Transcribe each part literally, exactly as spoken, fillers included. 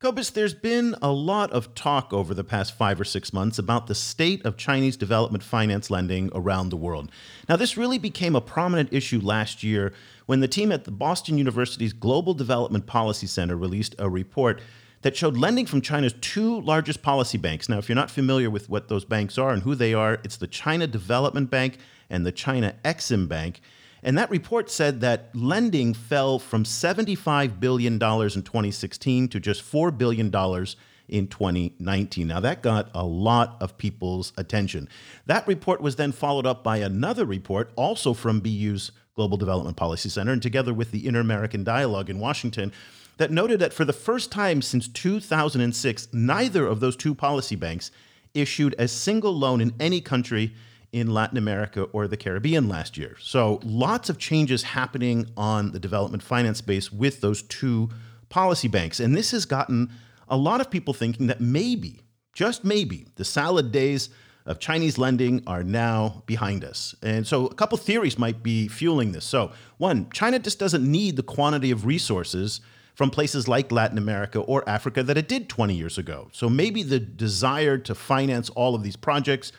Kobus, there's been a lot of talk over the past five or six months about the state of Chinese development finance lending around the world. Now, this really became a prominent issue last year when the team at the Boston University's Global Development Policy Center released a report that showed lending from China's two largest policy banks. Now, if you're not familiar with what those banks are and who they are, it's the China Development Bank and the China Exim Bank. And that report said that lending fell from seventy-five billion dollars in twenty sixteen to just four billion dollars in twenty nineteen. Now, that got a lot of people's attention. That report was then followed up by another report, also from B U's Global Development Policy Center, and together with the Inter-American Dialogue in Washington, that noted that for the first time since two thousand six, neither of those two policy banks issued a single loan in any country in Latin America or the Caribbean last year. So lots of changes happening on the development finance space with those two policy banks. And this has gotten a lot of people thinking that maybe, just maybe, the salad days of Chinese lending are now behind us. And so a couple theories might be fueling this. So one, China just doesn't need the quantity of resources from places like Latin America or Africa that it did twenty years ago. So maybe the desire to finance all of these projects,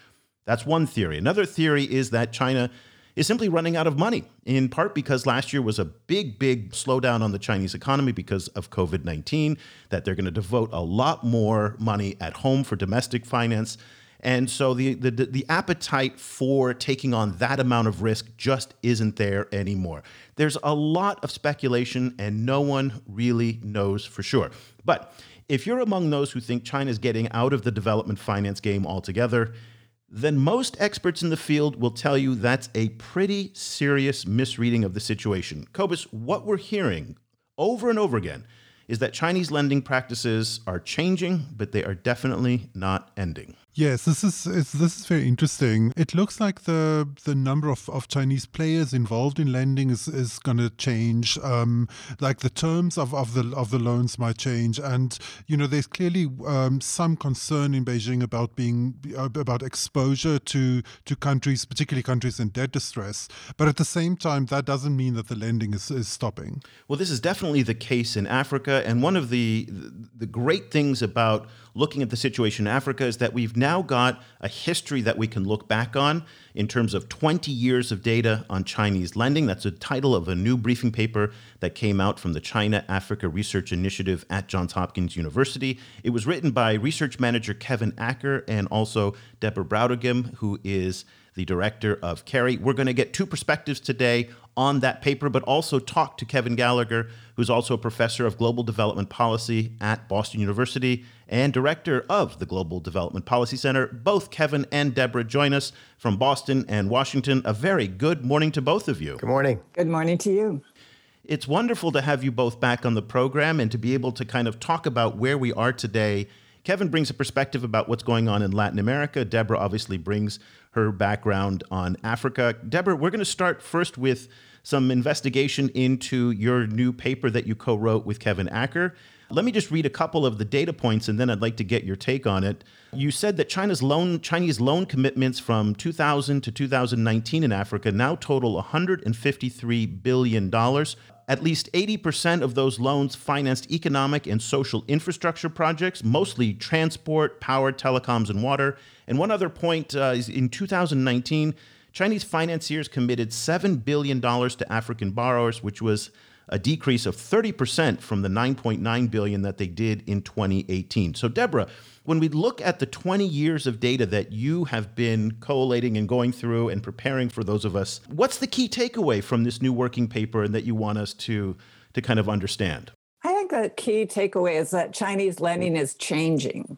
that's one theory. Another theory is that China is simply running out of money, in part because last year was a big, big slowdown on the Chinese economy because of covid nineteen, that they're going to devote a lot more money at home for domestic finance. And so the, the the appetite for taking on that amount of risk just isn't there anymore. There's a lot of speculation, and no one really knows for sure. But if you're among those who think China's getting out of the development finance game altogether, then most experts in the field will tell you that's a pretty serious misreading of the situation. Kobus, what we're hearing over and over again is that Chinese lending practices are changing, but they are definitely not ending. Yes, this is it's, this is very interesting. It looks like the the number of, of Chinese players involved in lending is, is going to change. Um, like the terms of, of the of the loans might change, and you know there's clearly um, some concern in Beijing about being about exposure to to countries, particularly countries in debt distress. But at the same time, that doesn't mean that the lending is, is stopping. Well, this is definitely the case in Africa, and one of the the great things about looking at the situation in Africa is that we've now got a history that we can look back on in terms of twenty years of data on Chinese lending. That's the title of a new briefing paper that came out from the China-Africa Research Initiative at Johns Hopkins University. It was written by research manager Kevin Acker and also Deborah Brautigam, who is the director of CARI. We're going to get two perspectives today on that paper, but also talk to Kevin Gallagher, who's also a professor of global development policy at Boston University and director of the Global Development Policy Center. Both Kevin and Deborah join us from Boston and Washington. A very good morning to both of you. Good morning. Good morning to you. It's wonderful to have you both back on the program and to be able to kind of talk about where we are today. Kevin brings a perspective about what's going on in Latin America. Deborah obviously brings her background on Africa. Deborah, we're going to start first with some investigation into your new paper that you co-wrote with Kevin Acker. Let me just read a couple of the data points, and then I'd like to get your take on it. You said that China's loan, Chinese loan commitments from two thousand to two thousand nineteen in Africa now total one hundred fifty-three billion dollars. At least eighty percent of those loans financed economic and social infrastructure projects, mostly transport, power, telecoms, and water. And one other point uh, is in two thousand nineteen, Chinese financiers committed seven billion dollars to African borrowers, which was a decrease of thirty percent from the nine point nine billion dollars that they did in twenty eighteen. So Deborah, when we look at the twenty years of data that you have been collating and going through and preparing for those of us, what's the key takeaway from this new working paper and that you want us to, to kind of understand? I think the key takeaway is that Chinese lending is changing.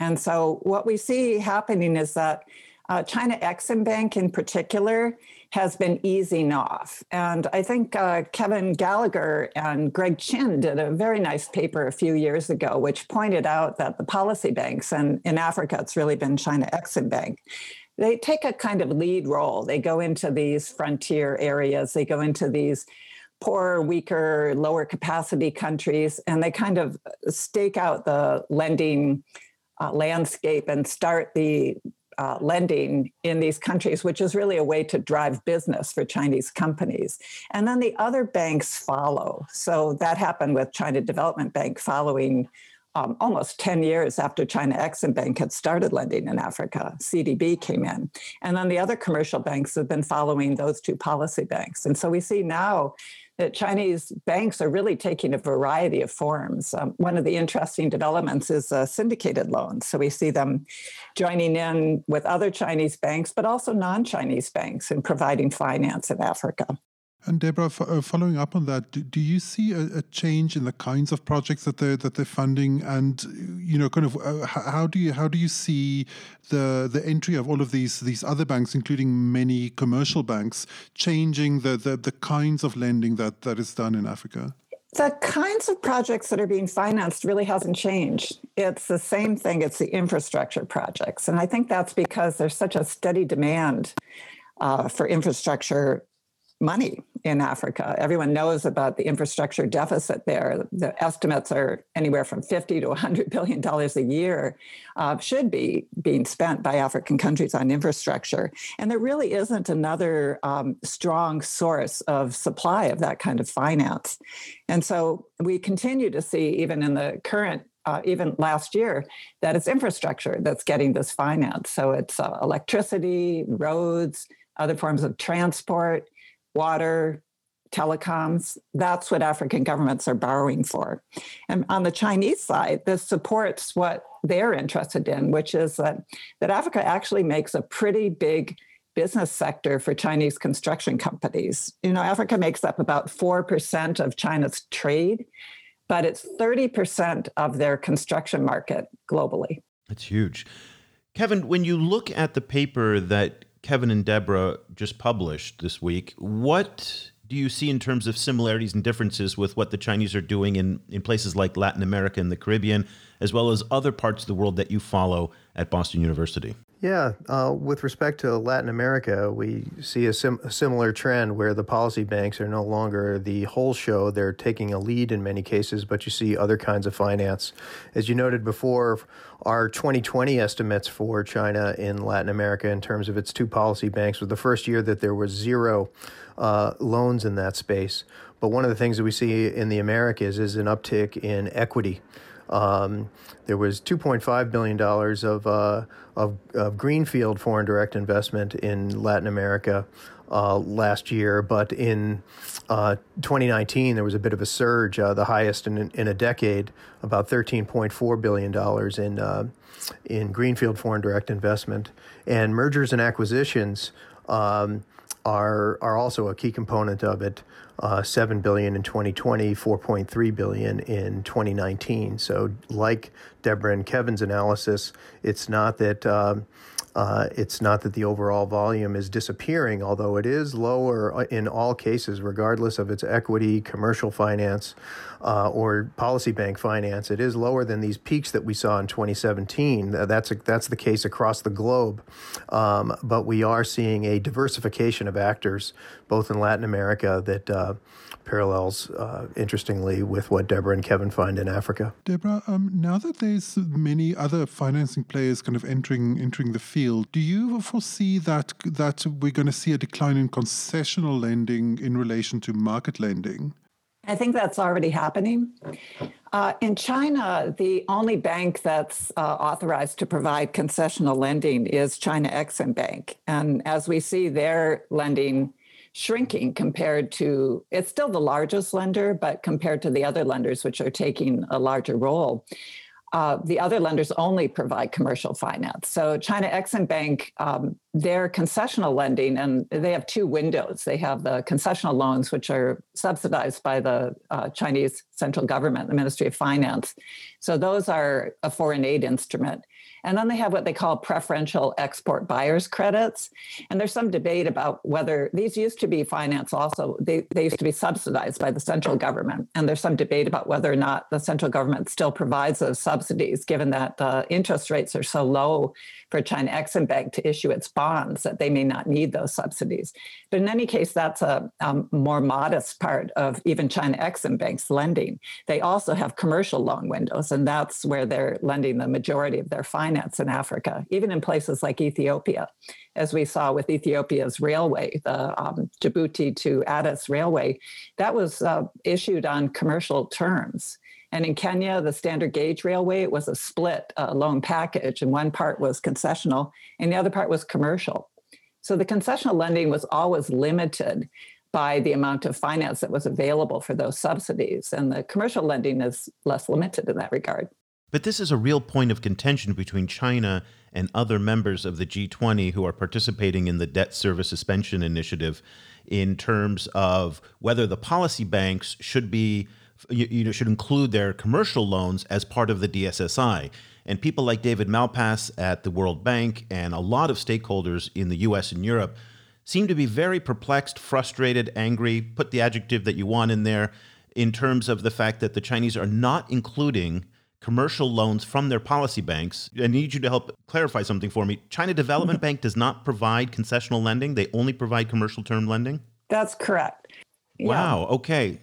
And so what we see happening is that uh, China Exim Bank in particular has been easing off. And I think uh, Kevin Gallagher and Greg Chin did a very nice paper a few years ago, which pointed out that the policy banks, and in Africa, it's really been China Exim Bank, they take a kind of lead role. They go into these frontier areas, they go into these poorer, weaker, lower capacity countries, and they kind of stake out the lending uh, landscape and start the Uh, lending in these countries, which is really a way to drive business for Chinese companies. And then the other banks follow. So that happened with China Development Bank following um, almost ten years after China Exim Bank had started lending in Africa. C D B came in. And then the other commercial banks have been following those two policy banks. And so we see now that Chinese banks are really taking a variety of forms. Um, one of the interesting developments is uh, syndicated loans. So we see them joining in with other Chinese banks, but also non-Chinese banks in providing finance in Africa. And Deborah, f- uh, following up on that, do, do you see a, a change in the kinds of projects that they're that they're funding, and you know, kind of uh, how do you how do you see the the entry of all of these these other banks, including many commercial banks, changing the the, the kinds of lending that, that is done in Africa? The kinds of projects that are being financed really hasn't changed. It's the same thing. It's the infrastructure projects, and I think that's because there's such a steady demand uh, for infrastructure money in Africa. Everyone knows about the infrastructure deficit there. The estimates are anywhere from fifty to one hundred billion dollars a year uh, should be being spent by African countries on infrastructure. And there really isn't another um, strong source of supply of that kind of finance. And so we continue to see, even in the current Uh, even last year, that it's infrastructure that's getting this finance. So it's uh, electricity, roads, other forms of transport, water, telecoms. That's what African governments are borrowing for. And on the Chinese side, this supports what they're interested in, which is that, that Africa actually makes a pretty big business sector for Chinese construction companies. You know, Africa makes up about four percent of China's trade, but it's thirty percent of their construction market globally. That's huge. Kevin, when you look at the paper that Kevin and Deborah just published this week, what do you see in terms of similarities and differences with what the Chinese are doing in, in places like Latin America and the Caribbean, as well as other parts of the world that you follow at Boston University? Yeah. Uh, with respect to Latin America, we see a, sim- a similar trend where the policy banks are no longer the whole show. They're taking a lead in many cases, but you see other kinds of finance. As you noted before, our twenty twenty estimates for China in Latin America in terms of its two policy banks was the first year that there was zero uh, loans in that space. But one of the things that we see in the Americas is an uptick in equity. Um, there was two point five billion dollars of, uh, of, of greenfield foreign direct investment in Latin America uh, last year, but in uh, twenty nineteen, there was a bit of a surge, uh, the highest in, in a decade, about thirteen point four billion dollars in, uh, in greenfield foreign direct investment. And mergers and acquisitions um, are, are also a key component of it. Uh, seven billion dollars in twenty twenty, four point three billion dollars in twenty nineteen. So like Deborah and Kevin's analysis, it's not that uh, uh, it's not that the overall volume is disappearing, although it is lower in all cases, regardless of its equity, commercial finance, uh, or policy bank finance. It is lower than these peaks that we saw in twenty seventeen. That's a, that's the case across the globe. Um, but we are seeing a diversification of actors, both in Latin America, that uh, parallels, uh, interestingly, with what Deborah and Kevin find in Africa. Deborah, um, now that there's many other financing players kind of entering entering the field, do you foresee that that we're going to see a decline in concessional lending in relation to market lending? I think that's already happening. Uh, in China, the only bank that's uh, authorized to provide concessional lending is China Exim Bank. And as we see their lending shrinking compared to, it's still the largest lender, but compared to the other lenders, which are taking a larger role. Uh, the other lenders only provide commercial finance. So China Exim Bank, um, their concessional lending, and they have two windows. They have the concessional loans, which are subsidized by the uh, Chinese central government, the Ministry of Finance. So those are a foreign aid instrument. And then they have what they call preferential export buyers credits. And there's some debate about whether these used to be finance also. They, they used to be subsidized by the central government. And there's some debate about whether or not the central government still provides those subsidies, given that uh, interest rates are so low for China Exim Bank to issue its bonds that they may not need those subsidies. But in any case, that's a um, more modest part of even China Exim Bank's lending. They also have commercial loan windows, and that's where they're lending the majority of their finance. Finance in Africa, even in places like Ethiopia, as we saw with Ethiopia's railway, the um, Djibouti to Addis railway, that was uh, issued on commercial terms. And in Kenya, the standard gauge railway, it was a split uh, loan package, and one part was concessional and the other part was commercial. So the concessional lending was always limited by the amount of finance that was available for those subsidies, and the commercial lending is less limited in that regard. But this is a real point of contention between China and other members of the G twenty who are participating in the Debt Service Suspension Initiative in terms of whether the policy banks should be, you, you know, should include their commercial loans as part of the D S S I. And people like David Malpass at the World Bank and a lot of stakeholders in the U S and Europe seem to be very perplexed, frustrated, angry, put the adjective that you want in there, in terms of the fact that the Chinese are not including commercial loans from their policy banks. I need you to help clarify something for me. China Development Bank does not provide concessional lending. They only provide commercial term lending? That's correct. Wow. Yeah. Okay.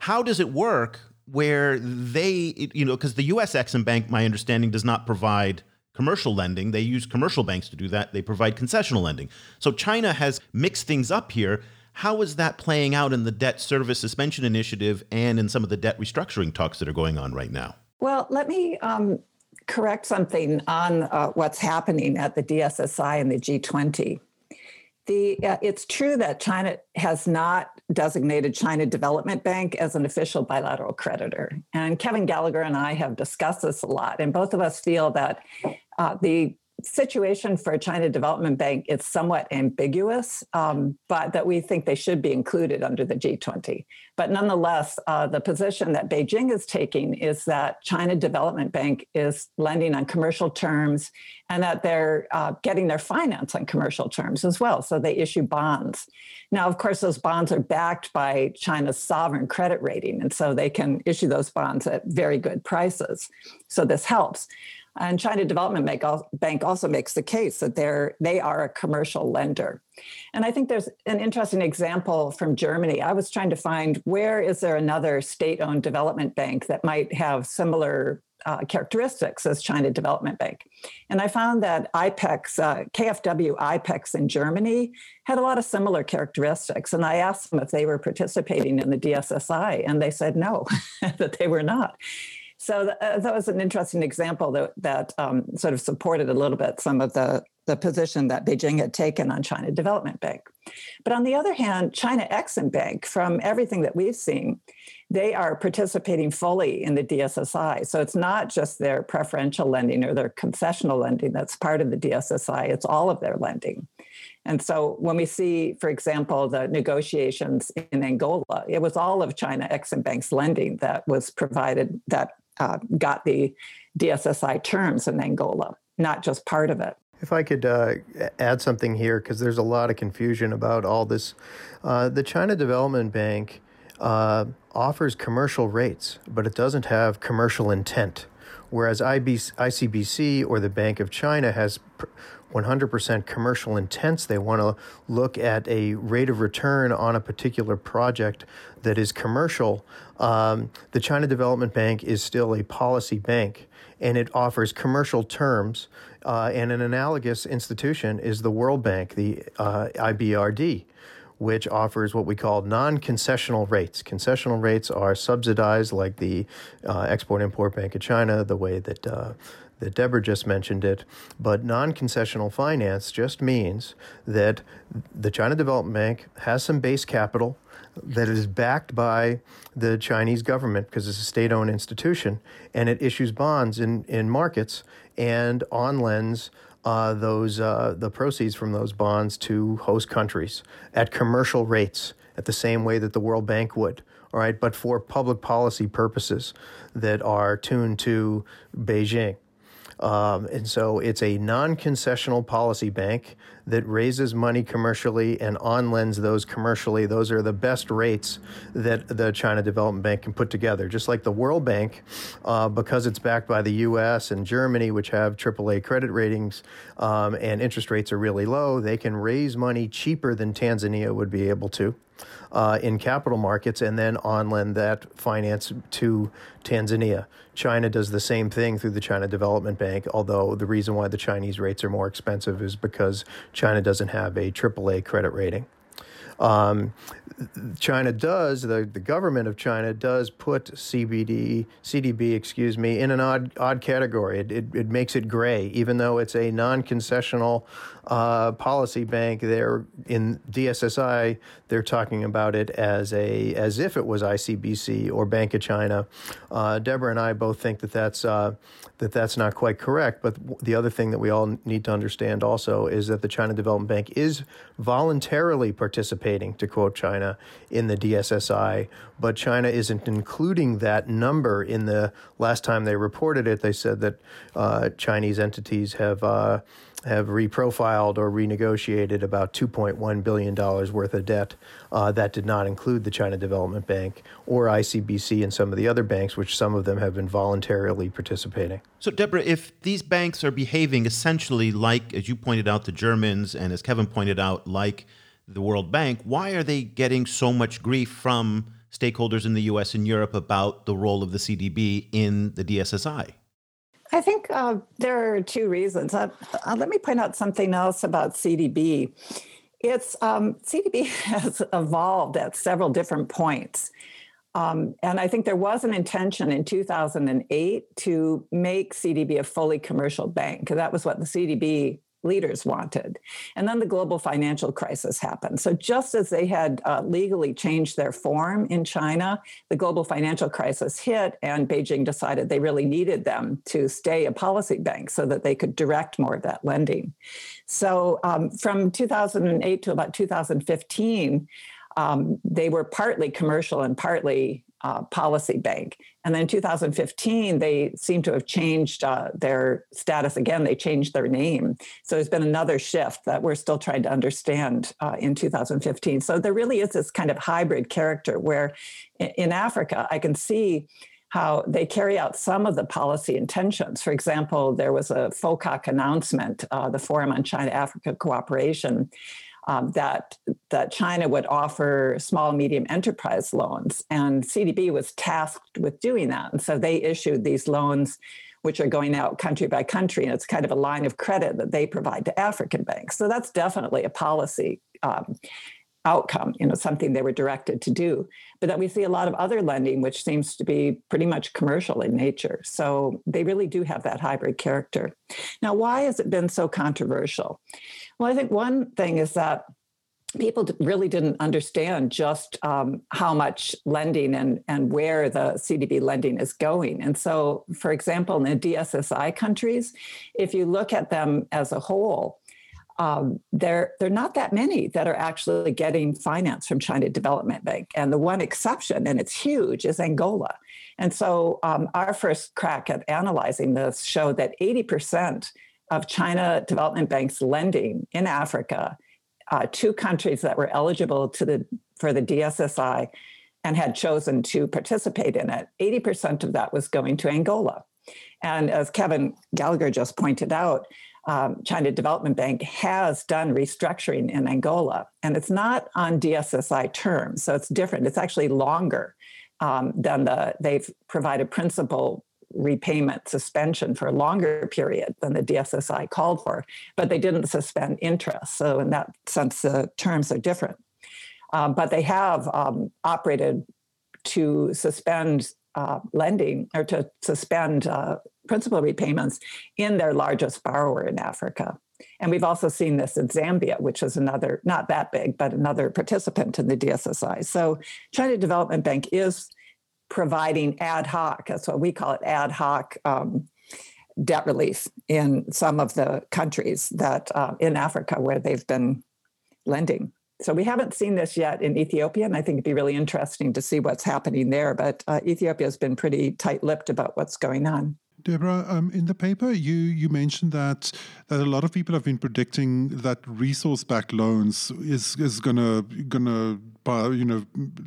How does it work where they, you know, because the U S Exim Bank, my understanding, does not provide commercial lending. They use commercial banks to do that. They provide concessional lending. So China has mixed things up here. How is that playing out in the Debt Service Suspension Initiative and in some of the debt restructuring talks that are going on right now? Well, let me um, correct something on uh, what's happening at the D S S I and the G twenty. The, uh, it's true that China has not designated China Development Bank as an official bilateral creditor. And Kevin Gallagher and I have discussed this a lot, and both of us feel that uh, the situation for China Development Bank is somewhat ambiguous, um, but that we think they should be included under the G twenty. But nonetheless, uh, the position that Beijing is taking is that China Development Bank is lending on commercial terms and that they're uh, getting their finance on commercial terms as well. So they issue bonds. Now, of course, those bonds are backed by China's sovereign credit rating, and so they can issue those bonds at very good prices. So this helps. And China Development Bank also makes the case that they're, they are a commercial lender. And I think there's an interesting example from Germany. I was trying to find where is there another state-owned development bank that might have similar uh, characteristics as China Development Bank. And I found that IPEX, uh, K F W IPEX in Germany had a lot of similar characteristics. And I asked them if they were participating in the D S S I, and they said no, that they were not. So that was an interesting example that, that um, sort of supported a little bit some of the, the position that Beijing had taken on China Development Bank. But on the other hand, China Exim Bank, from everything that we've seen, they are participating fully in the D S S I. So it's not just their preferential lending or their concessional lending that's part of the D S S I, it's all of their lending. And so when we see, for example, the negotiations in Angola, it was all of China Exim Bank's lending that was provided that Uh, got the D S S I terms in Angola, not just part of it. If I could uh, add something here, because there's a lot of confusion about all this. Uh, the China Development Bank uh, offers commercial rates, but it doesn't have commercial intent, whereas I C B C or the Bank of China has one hundred percent commercial intents. They want to look at a rate of return on a particular project that is commercial. Um, the China Development Bank is still a policy bank, and it offers commercial terms. Uh, and an analogous institution is the World Bank, the uh, I B R D, which offers what we call non-concessional rates. Concessional rates are subsidized, like the uh, Export-Import Bank of China, the way that uh, that Deborah just mentioned it, but non-concessional finance just means that the China Development Bank has some base capital that is backed by the Chinese government because it's a state-owned institution, and it issues bonds in, in markets and on-lends uh, those uh, the proceeds from those bonds to host countries at commercial rates, at the same way that the World Bank would, all right, but for public policy purposes that are tuned to Beijing. Um, and so it's a non-concessional policy bank that raises money commercially and on-lends those commercially. Those are the best rates that the China Development Bank can put together. Just like the World Bank, uh, because it's backed by the U S and Germany, which have triple A credit ratings, um, and interest rates are really low, they can raise money cheaper than Tanzania would be able to uh, in capital markets and then on-lend that finance to Tanzania. China does the same thing through the China Development Bank, although the reason why the Chinese rates are more expensive is because China doesn't have a triple A credit rating. Um, China does, the, the government of China does put C B D, C D B, excuse me, in an odd odd category. It, it, it makes it gray. Even though it's a non-concessional uh, policy bank, they're in D S S I, they're talking about it as a as if it was I C B C or Bank of China. Uh, Deborah and I both think that that's, uh, that that's not quite correct, but the other thing that we all need to understand also is that the China Development Bank is voluntarily participating, to quote China, in the D S S I, but China isn't including that number in the last time they reported it. They said that uh, Chinese entities have uh, have reprofiled or renegotiated about two point one billion dollars worth of debt. Uh, that did not include the China Development Bank or I C B C and some of the other banks, which some of them have been voluntarily participating. So, Deborah, if these banks are behaving essentially like, as you pointed out, the Germans, and as Kevin pointed out, like the World Bank, why are they getting so much grief from stakeholders in the U S and Europe about the role of the C D B in the D S S I? I think uh, there are two reasons. Uh, uh, let me point out something else about C D B. It's um, C D B has evolved at several different points. Um, and I think there was an intention in two thousand eight to make C D B a fully commercial bank, because that was what the C D B leaders wanted. And then the global financial crisis happened. So just as they had uh, legally changed their form in China, the global financial crisis hit and Beijing decided they really needed them to stay a policy bank so that they could direct more of that lending. So um, from two thousand eight to about two thousand fifteen, um, they were partly commercial and partly Uh, policy bank. And then in two thousand fifteen, they seem to have changed uh, their status again. They changed their name. So there's been another shift that we're still trying to understand uh, in two thousand fifteen. So there really is this kind of hybrid character where in, in Africa, I can see how they carry out some of the policy intentions. For example, there was a FOCAC announcement, uh, the Forum on China-Africa Cooperation, Um, that that China would offer small and medium enterprise loans. And C D B was tasked with doing that. And so they issued these loans, which are going out country by country. And it's kind of a line of credit that they provide to African banks. So that's definitely a policy um, outcome, you know, something they were directed to do. But then we see a lot of other lending, which seems to be pretty much commercial in nature. So they really do have that hybrid character. Now, why has it been so controversial? Well, I think one thing is that people really didn't understand just um, how much lending and, and where the C D B lending is going. And so, for example, in the D S S I countries, if you look at them as a whole, Um, there, there are not that many that are actually getting finance from China Development Bank. And the one exception, and it's huge, is Angola. And so um, our first crack at analyzing this showed that eighty percent of China Development Bank's lending in Africa uh, to countries that were eligible to the, for the D S S I and had chosen to participate in it, eighty percent of that was going to Angola. And as Kevin Gallagher just pointed out, Um, China Development Bank has done restructuring in Angola, and it's not on D S S I terms, so it's different. It's actually longer um, than the, they've provided principal repayment suspension for a longer period than the D S S I called for, but they didn't suspend interest. So in that sense, the terms are different. Um, but they have um, operated to suspend Uh, lending or to suspend uh, principal repayments in their largest borrower in Africa. And we've also seen this in Zambia, which is another, not that big, but another participant in the D S S I. So China Development Bank is providing ad hoc, that's what we call it, ad hoc um, debt relief in some of the countries that uh, in Africa where they've been lending. So we haven't seen this yet in Ethiopia, and I think it'd be really interesting to see what's happening there. But uh, Ethiopia has been pretty tight-lipped about what's going on. Deborah, um, in the paper, you you mentioned that that a lot of people have been predicting that resource-backed loans is is gonna gonna. you know,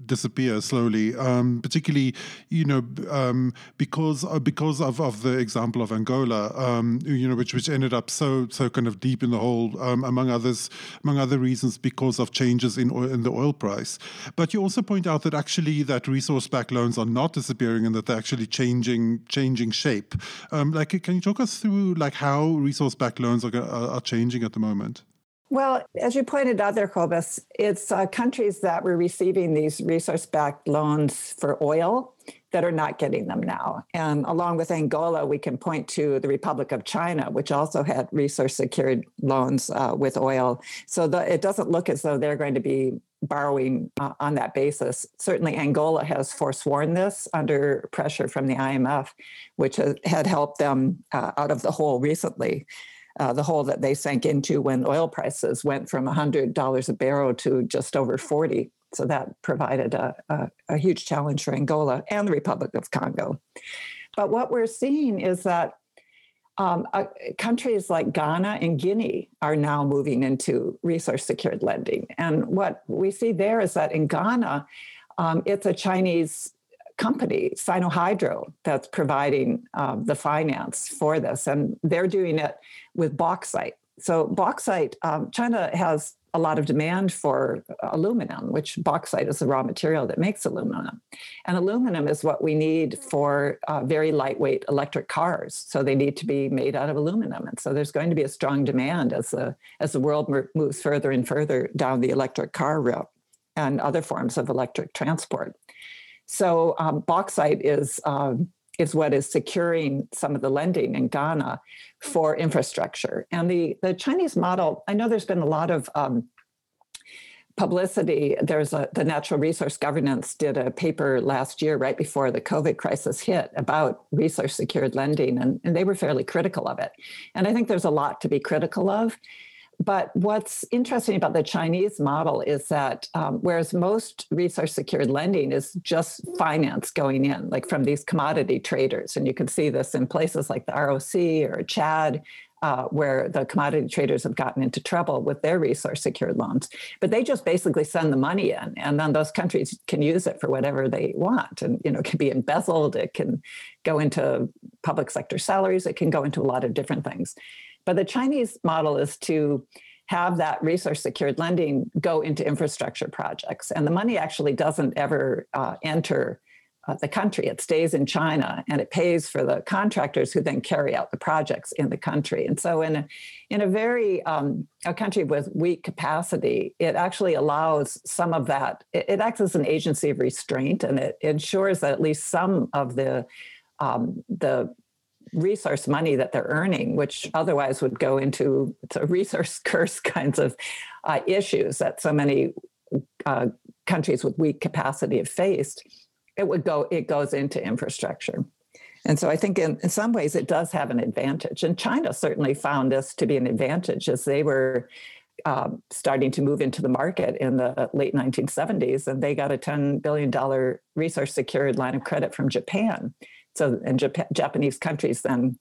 disappear slowly, um, particularly, you know, um, because uh, because of, of the example of Angola, um, you know, which which ended up so so kind of deep in the hole, um, among others, among other reasons, because of changes in oil, in the oil price. But you also point out that actually that resource-backed loans are not disappearing and that they're actually changing changing shape. Um, like, can you talk us through like how resource-backed loans are are changing at the moment? Well, as you pointed out there, Kobus, it's uh, countries that were receiving these resource-backed loans for oil that are not getting them now. And along with Angola, we can point to the Republic of China, which also had resource-secured loans uh, with oil. So the, it doesn't look as though they're going to be borrowing uh, on that basis. Certainly, Angola has forsworn this under pressure from the I M F, which has, had helped them uh, out of the hole recently. Uh, the hole that they sank into when oil prices went from one hundred dollars a barrel to just over forty. So that provided a, a, a huge challenge for Angola and the Republic of Congo. But what we're seeing is that um, uh, countries like Ghana and Guinea are now moving into resource-secured lending. And what we see there is that in Ghana, um, it's a Chinese company, Sinohydro, that's providing um, the finance for this. And they're doing it with bauxite. So bauxite, um, China has a lot of demand for aluminum, which bauxite is the raw material that makes aluminum. And aluminum is what we need for uh, very lightweight electric cars. So they need to be made out of aluminum. And so there's going to be a strong demand as the, as the world moves further and further down the electric car route and other forms of electric transport. So um, bauxite is um, is what is securing some of the lending in Ghana for infrastructure. And the, the Chinese model, I know there's been a lot of um, publicity. There's a, the Natural Resource Governance did a paper last year, right before the COVID crisis hit, about resource-secured lending, and, and they were fairly critical of it. And I think there's a lot to be critical of. But what's interesting about the Chinese model is that um, whereas most resource-secured lending is just finance going in, like from these commodity traders, and you can see this in places like the R O C or Chad, uh, where the commodity traders have gotten into trouble with their resource-secured loans. But they just basically send the money in, and then those countries can use it for whatever they want. And, you know, it can be embezzled, it can go into public sector salaries, it can go into a lot of different things. But the Chinese model is to have that resource-secured lending go into infrastructure projects. And the money actually doesn't ever uh, enter uh, the country. It stays in China, and it pays for the contractors who then carry out the projects in the country. And so in a, in a very, um, a country with weak capacity, it actually allows some of that. It, it acts as an agency of restraint, and it ensures that at least some of the um, the resource money that they're earning, which otherwise would go into resource curse kinds of uh, issues that so many uh, countries with weak capacity have faced, it would go, it goes into infrastructure. And so I think in, in some ways it does have an advantage. And China certainly found this to be an advantage as they were um, starting to move into the market in the late nineteen seventies, and they got a ten billion dollars resource secured line of credit from Japan. So, and Jap- Japanese countries then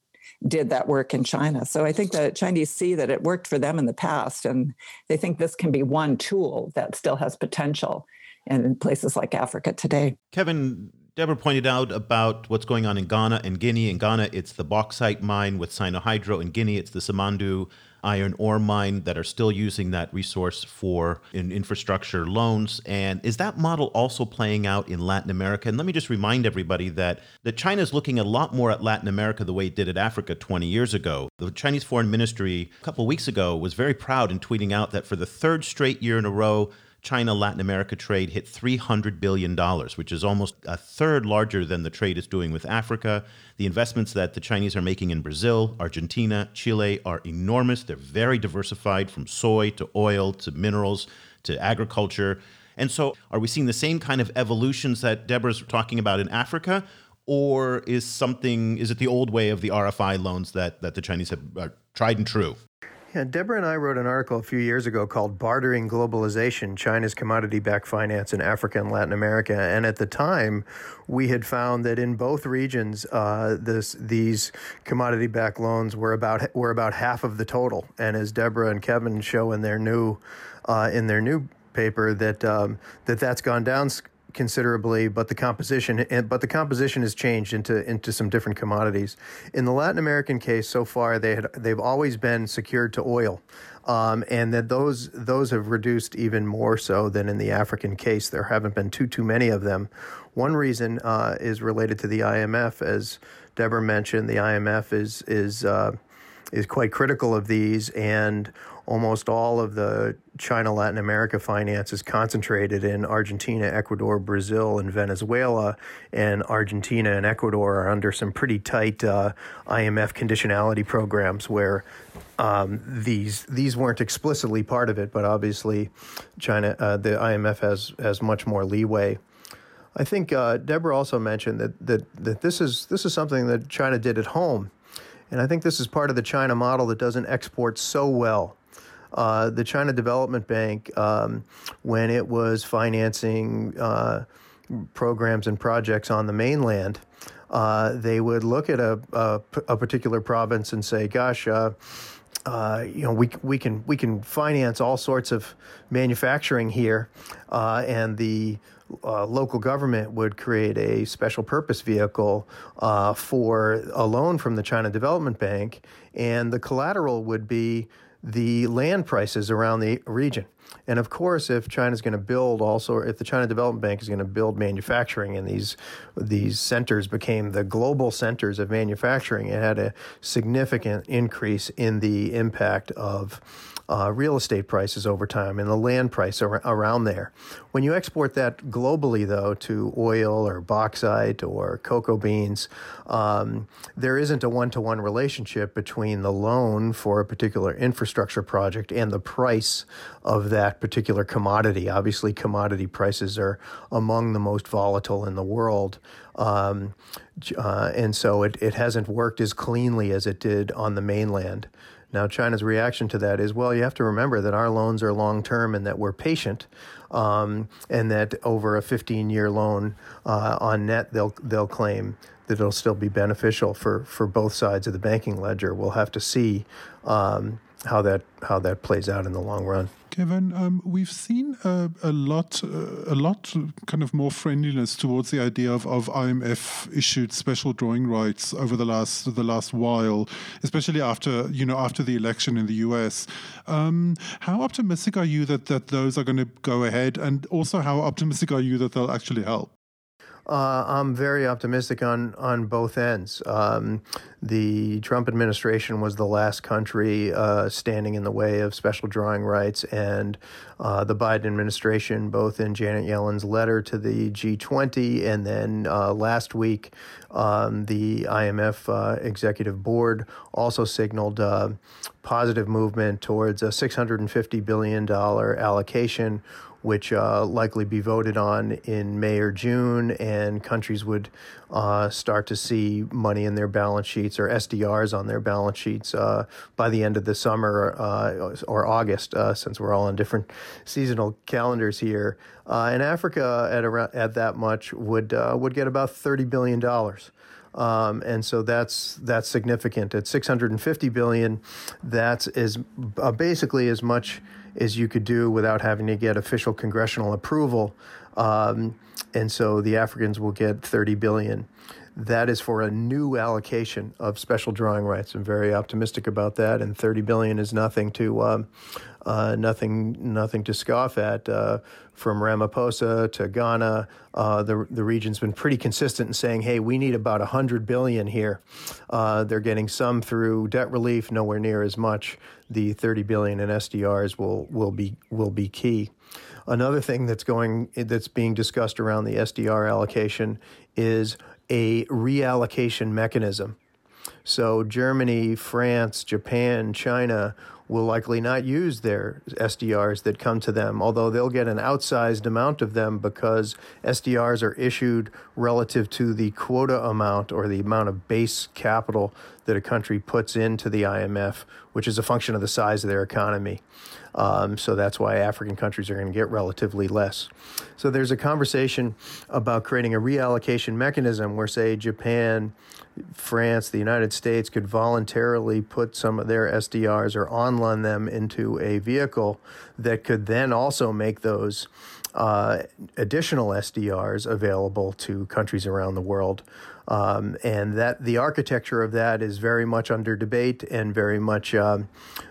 did that work in China. So I think the Chinese see that it worked for them in the past, and they think this can be one tool that still has potential in places like Africa today. Kevin, Deborah pointed out about what's going on in Ghana and Guinea. In Ghana, it's the bauxite mine with Sinohydro. In Guinea, it's the Simandou iron ore mine that are still using that resource for in infrastructure loans. And is that model also playing out in Latin America? And let me just remind everybody that, that China is looking a lot more at Latin America the way it did at Africa twenty years ago. The Chinese Foreign Ministry a couple of weeks ago was very proud in tweeting out that for the third straight year in a row, China-Latin America trade hit three hundred billion dollars, which is almost a third larger than the trade is doing with Africa. The investments that the Chinese are making in Brazil, Argentina, Chile are enormous. They're very diversified from soy to oil to minerals to agriculture. And so are we seeing the same kind of evolutions that Deborah's talking about in Africa? Or is something, is it the old way of the R F I loans that, that the Chinese have uh, tried and true? Yeah, Deborah and I wrote an article a few years ago called Bartering Globalization, China's Commodity-Backed Finance in Africa and Latin America. And at the time, we had found that in both regions, uh, this, these commodity-backed loans were about were about half of the total. And as Deborah and Kevin show in their new uh, in their new paper, that um, that that's gone down considerably, but the composition but the composition has changed into into some different commodities. In the Latin American case, so far they had they've always been secured to oil, um, and that those those have reduced even more so than in the African case. There haven't been too too many of them. One reason uh, is related to the I M F, as Deborah mentioned. The I M F is is uh, is quite critical of these, and almost all of the China-Latin America finance is concentrated in Argentina, Ecuador, Brazil, and Venezuela. And Argentina and Ecuador are under some pretty tight uh, I M F conditionality programs where um, these these weren't explicitly part of it, but obviously China, uh, the I M F has, has much more leeway. I think uh, Deborah also mentioned that, that, that this is this is something that China did at home. And I think this is part of the China model that doesn't export so well. Uh, the China Development Bank, um, when it was financing uh, programs and projects on the mainland, uh, they would look at a, a, a particular province and say, gosh, uh, uh, you know, we we can we can finance all sorts of manufacturing here, uh, and the Uh, local government would create a special purpose vehicle uh, for a loan from the China Development Bank, and the collateral would be the land prices around the region. And of course, if China's going to build also, if the China Development Bank is going to build manufacturing, and these these centers became the global centers of manufacturing, it had a significant increase in the impact of Uh, real estate prices over time and the land price ar- around there. When you export that globally, though, to oil or bauxite or cocoa beans, um, there isn't a one-to-one relationship between the loan for a particular infrastructure project and the price of that particular commodity. Obviously, commodity prices are among the most volatile in the world. Um, uh, and so it, it hasn't worked as cleanly as it did on the mainland. Now, China's reaction to that is, well, you have to remember that our loans are long-term and that we're patient, um, and that over a fifteen-year loan uh, on net, they'll they'll claim that it'll still be beneficial for, for both sides of the banking ledger. We'll have to see um, how that how that plays out in the long run. Kevin, um, we've seen a, a lot, uh, a lot, kind of more friendliness towards the idea of, of I M F issued special drawing rights over the last the last while, especially after you know after the election in the U S. Um, how optimistic are you that that those are going to go ahead, and also how optimistic are you that they'll actually help? Uh, I'm very optimistic on, on both ends. Um, the Trump administration was the last country uh, standing in the way of special drawing rights, and uh, the Biden administration, both in Janet Yellen's letter to the G twenty and then uh, last week, um, the I M F uh, executive board also signaled uh, positive movement towards a six hundred fifty billion dollars allocation, which uh, likely be voted on in May or June, and countries would uh, start to see money in their balance sheets or S D Rs on their balance sheets uh, by the end of the summer uh, or August, uh, since we're all on different seasonal calendars here. Uh, and Africa at around at that much would uh, would get about thirty billion dollars. Um, and so that's that's significant. At six hundred fifty billion dollars, that's is, uh, basically as much as you could do without having to get official congressional approval. Um, and so the Africans will get thirty billion dollars. That is for a new allocation of special drawing rights. I'm very optimistic about that, and thirty billion dollars is nothing to um, uh, nothing nothing to scoff at. Uh, from Ramaphosa to Ghana, uh, the the region's been pretty consistent in saying, "Hey, we need about one hundred billion dollars here." Uh, they're getting some through debt relief, nowhere near as much. The thirty billion dollars in S D Rs will will be will be key. Another thing that's going that's being discussed around the S D R allocation is a reallocation mechanism. So Germany, France, Japan, China will likely not use their S D Rs that come to them, although they'll get an outsized amount of them because S D Rs are issued relative to the quota amount or the amount of base capital that a country puts into the I M F, which is a function of the size of their economy. Um, so that's why African countries are going to get relatively less. So there's a conversation about creating a reallocation mechanism where, say, Japan, France, the United States could voluntarily put some of their S D Rs or on-loan them into a vehicle that could then also make those uh, additional S D Rs available to countries around the world. Um, and that the architecture of that is very much under debate and very much, um,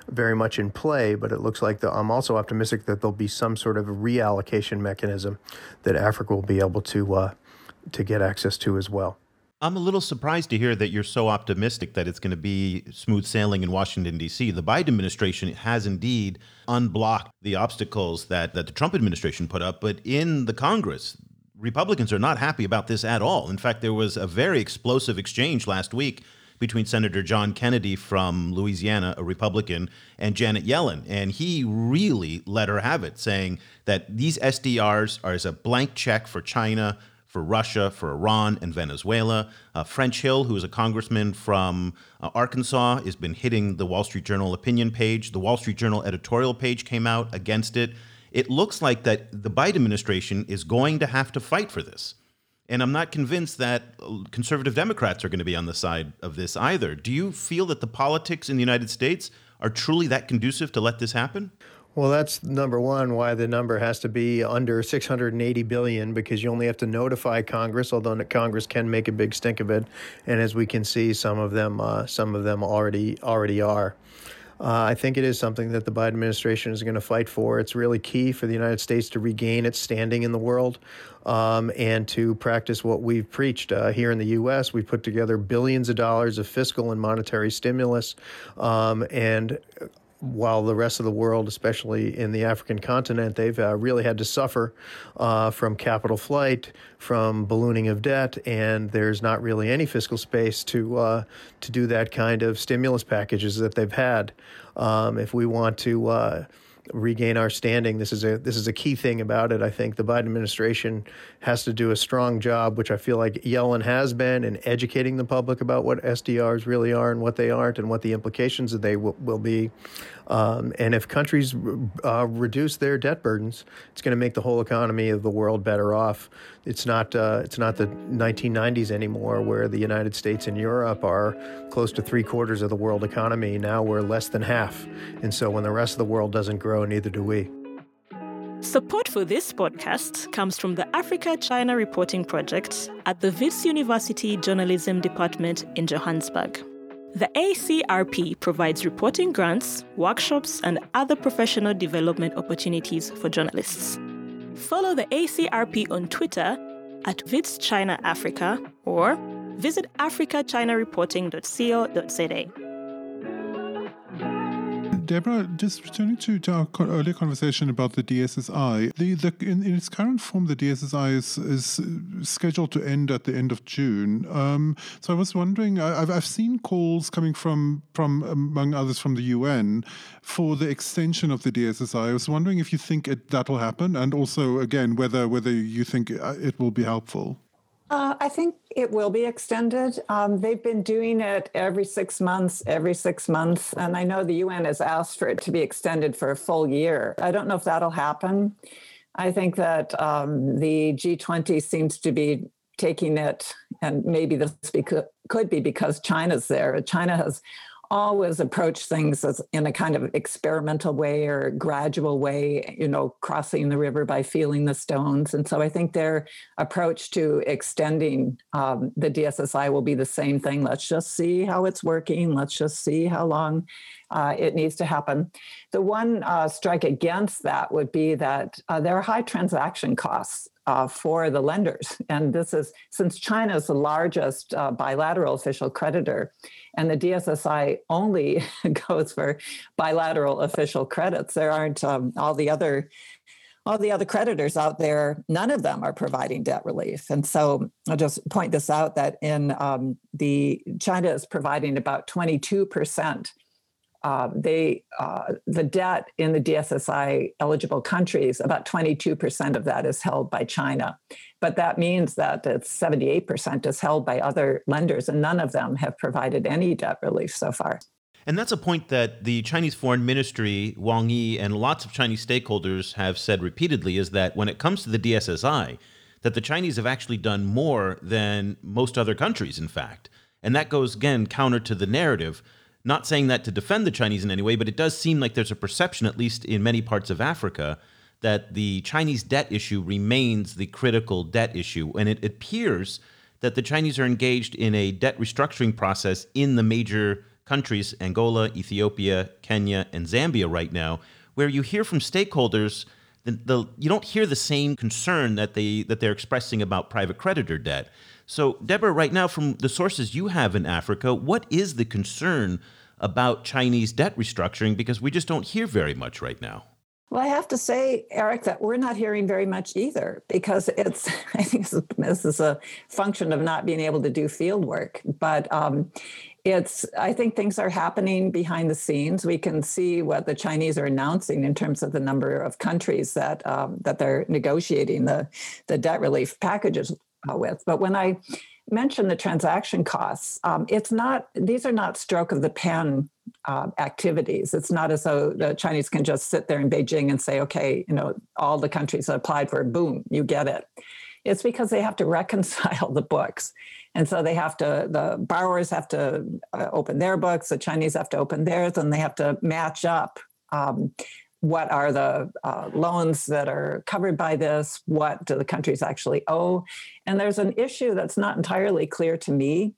very much in play. But it looks like the, I'm also optimistic that there'll be some sort of reallocation mechanism that Africa will be able to uh, to get access to as well. I'm a little surprised to hear that you're so optimistic that it's going to be smooth sailing in Washington, D C. The Biden administration has indeed unblocked the obstacles that, that the Trump administration put up, but in the Congress, Republicans are not happy about this at all. In fact, there was a very explosive exchange last week between Senator John Kennedy from Louisiana, a Republican, and Janet Yellen. And he really let her have it, saying that these S D Rs are as a blank check for China, for Russia, for Iran, and Venezuela. Uh, French Hill, who is a congressman from uh, Arkansas, has been hitting the Wall Street Journal opinion page. The Wall Street Journal editorial page came out against it. It looks like that the Biden administration is going to have to fight for this. And I'm not convinced that conservative Democrats are going to be on the side of this either. Do you feel that the politics in the United States are truly that conducive to let this happen? Well, that's number one, why the number has to be under six hundred eighty billion dollars, because you only have to notify Congress, although Congress can make a big stink of it. And as we can see, some of them uh, some of them already already are. Uh, I think it is something that the Biden administration is going to fight for. It's really key for the United States to regain its standing in the world um, and to practice what we've preached. Uh, here in the U S, we put together billions of dollars of fiscal and monetary stimulus um, and while the rest of the world, especially in the African continent, they've uh, really had to suffer uh, from capital flight, from ballooning of debt, and there's not really any fiscal space to uh, to do that kind of stimulus packages that they've had. Um, if we want to uh, regain our standing, this is a this is a key thing about it. I think the Biden administration has to do a strong job, which I feel like Yellen has been, in educating the public about what S D Rs really are and what they aren't and what the implications of they will, will be. Um, and if countries uh, reduce their debt burdens, it's going to make the whole economy of the world better off. It's not uh, it's not the nineteen nineties anymore, where the United States and Europe are close to three quarters of the world economy. Now we're less than half. And so when the rest of the world doesn't grow, neither do we. Support for this podcast comes from the Africa-China Reporting Project at the Wits University Journalism Department in Johannesburg. The A C R P provides reporting grants, workshops, and other professional development opportunities for journalists. Follow the A C R P on Twitter at Wits China Africa or visit africa china reporting dot co dot z a. Deborah, just returning to, to our earlier conversation about the D S S I, the, the, in, in its current form, the D S S I is, is scheduled to end at the end of June. Um, so I was wondering, I've, I've seen calls coming from, from, among others, from the U N for the extension of the D S S I. I was wondering if you think it, that'll happen, and also, again, whether whether you think it will be helpful. Uh, I think it will be extended. Um, they've been doing it every six months, every six months. And I know the U N has asked for it to be extended for a full year. I don't know if that'll happen. I think that um, the G twenty seems to be taking it, and maybe this beca- could be because China's there. China has always approached things as in a kind of experimental way or gradual way, you know, crossing the river by feeling the stones. And so I think their approach to extending um, the D S S I will be the same thing. Let's just see how it's working. Let's just see how long uh, it needs to happen. The one uh, strike against that would be that uh, there are high transaction costs Uh, for the lenders. And this is since China is the largest uh, bilateral official creditor, and the D S S I only goes for bilateral official credits. There aren't um, all the other all the other creditors out there, none of them are providing debt relief. And so I'll just point this out that in um, the China is providing about twenty-two percent. Uh, they uh, the debt in the D S S I eligible countries, about twenty-two percent of that is held by China. But that means that it's seventy-eight percent is held by other lenders, and none of them have provided any debt relief so far. And that's a point that the Chinese Foreign Ministry, Wang Yi, and lots of Chinese stakeholders have said repeatedly, is that when it comes to the D S S I, that the Chinese have actually done more than most other countries, in fact. And that goes, again, counter to the narrative. Not saying that to defend the Chinese in any way, but it does seem like there's a perception, at least in many parts of Africa, that the Chinese debt issue remains the critical debt issue. And it appears that the Chinese are engaged in a debt restructuring process in the major countries, Angola, Ethiopia, Kenya, and Zambia right now, where you hear from stakeholders, the, the, you don't hear the same concern that, they, that they're expressing about private creditor debt. So, Deborah, right now, from the sources you have in Africa, what is the concern about Chinese debt restructuring? Because we just don't hear very much right now. Well, I have to say, Eric, that we're not hearing very much either, because it's, I think this is a function of not being able to do field work. But um, it's, I think things are happening behind the scenes. We can see what the Chinese are announcing in terms of the number of countries that um, that they're negotiating the, the debt relief packages with. But when I mention the transaction costs, um, it's not, these are not stroke of the pen uh, activities. It's not as though the Chinese can just sit there in Beijing and say, okay, you know, all the countries that applied for it, boom, you get it. It's because they have to reconcile the books. And so they have to, the borrowers have to uh, open their books, the Chinese have to open theirs, and they have to match up um, what are the uh, loans that are covered by this? What do the countries actually owe? And there's an issue that's not entirely clear to me,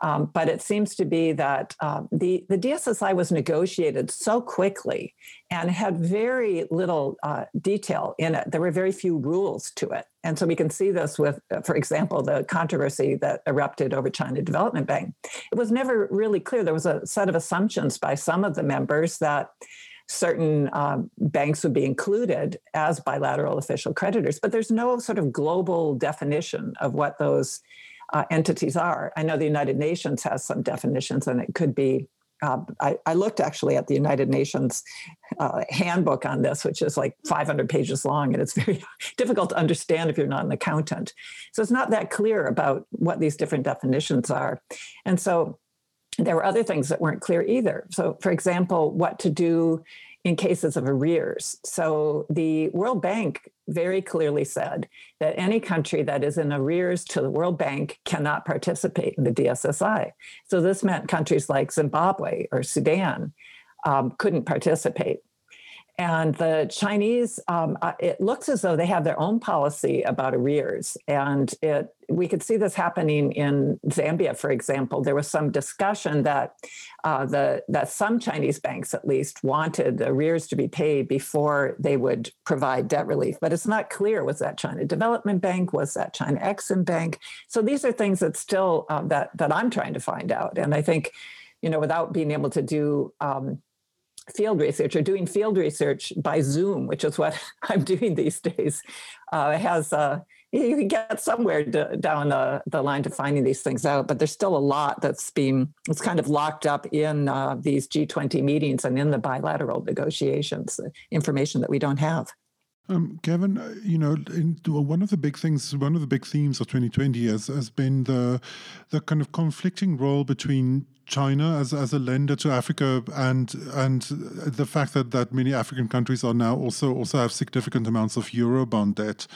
um, but it seems to be that uh, the, the D S S I was negotiated so quickly and had very little uh, detail in it. There were very few rules to it. And so we can see this with, for example, the controversy that erupted over China Development Bank. It was never really clear. There was a set of assumptions by some of the members that certain um, banks would be included as bilateral official creditors, but there's no sort of global definition of what those uh, entities are. I know the United Nations has some definitions, and it could be, uh, I, I looked actually at the United Nations uh, handbook on this, which is like five hundred pages long, and it's very difficult to understand if you're not an accountant. So it's not that clear about what these different definitions are. And so there were other things that weren't clear either. So, for example, what to do in cases of arrears. So the World Bank very clearly said that any country that is in arrears to the World Bank cannot participate in the D S S I. So this meant countries like Zimbabwe or Sudan um, couldn't participate. And the Chinese, um, it looks as though they have their own policy about arrears. And it, we could see this happening in Zambia, for example. There was some discussion that uh, the that some Chinese banks, at least, wanted arrears to be paid before they would provide debt relief. But it's not clear, was that China Development Bank? Was that China Exim Bank? So these are things that still uh, that, that I'm trying to find out. And I think, you know, without being able to do um, field research, or doing field research by Zoom, which is what I'm doing these days, uh, has uh, you can get somewhere to, down the, the line to finding these things out. But there's still a lot that's been, it's kind of locked up in uh, these G twenty meetings and in the bilateral negotiations, information that we don't have. Um, Kevin, you know, in, one of the big things, one of the big themes of twenty twenty has, has been the the kind of conflicting role between China as as a lender to Africa and and the fact that, that many African countries are now also also have significant amounts of Eurobond debt.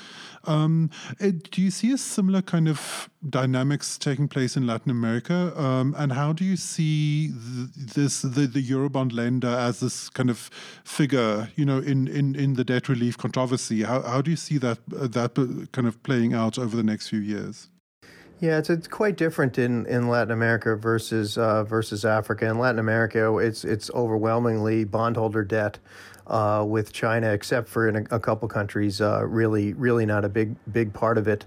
Um, it, do you see a similar kind of dynamics taking place in Latin America? Um, and how do you see th- this the, the Eurobond lender as this kind of figure, you know, in, in, in the debt relief controversy? How how do you see that uh, that kind of playing out over the next few years? Yeah, it's, it's quite different in, in Latin America versus uh, versus Africa. In Latin America, it's it's overwhelmingly bondholder debt uh, with China, except for in a, a couple countries. Uh, really, really not a big big part of it.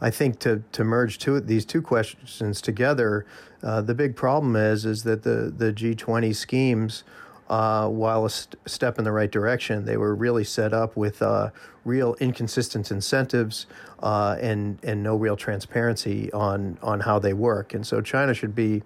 I think to to merge two these two questions together, uh, the big problem is is that the the G twenty schemes uh, while a st- step in the right direction, they were really set up with uh, real inconsistent incentives uh, and and no real transparency on on how they work. And so China should be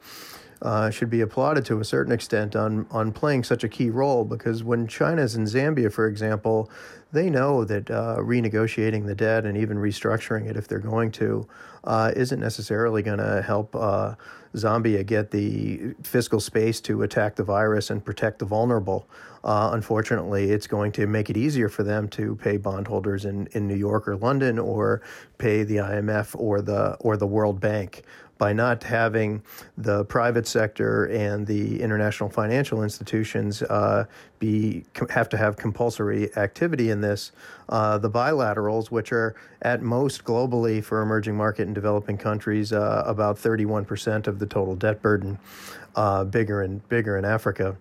uh, should be applauded to a certain extent on on playing such a key role, because when China's in Zambia, for example, they know that uh, renegotiating the debt and even restructuring it, if they're going to, uh, isn't necessarily going to help uh, Zambia get the fiscal space to attack the virus and protect the vulnerable. Uh, unfortunately, it's going to make it easier for them to pay bondholders in, in New York or London, or pay the I M F or the or the World Bank. By not having the private sector and the international financial institutions uh, be have to have compulsory activity in this, uh, the bilaterals, which are at most globally for emerging market and developing countries, uh, about thirty-one percent of the total debt burden, uh, bigger and bigger in Africa,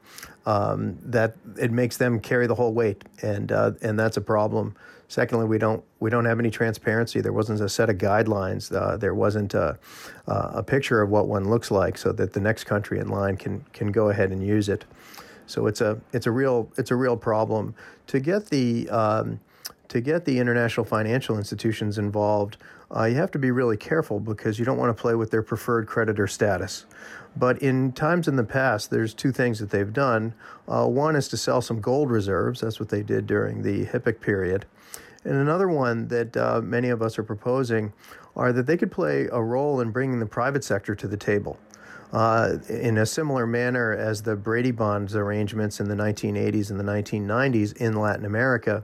um, that it makes them carry the whole weight, and uh, and that's a problem. Secondly, we don't we don't have any transparency. There wasn't a set of guidelines. Uh, there wasn't a, a picture of what one looks like, so that the next country in line can can go ahead and use it. So it's a it's a real it's a real problem to get the um, to get the international financial institutions involved. Uh, you have to be really careful, because you don't want to play with their preferred creditor status. But in times in the past, there's two things that they've done. Uh, one is to sell some gold reserves. That's what they did during the HIPIC period. And another one that uh, many of us are proposing are that they could play a role in bringing the private sector to the table uh, in a similar manner as the Brady Bonds arrangements in the nineteen eighties and the nineteen nineties in Latin America.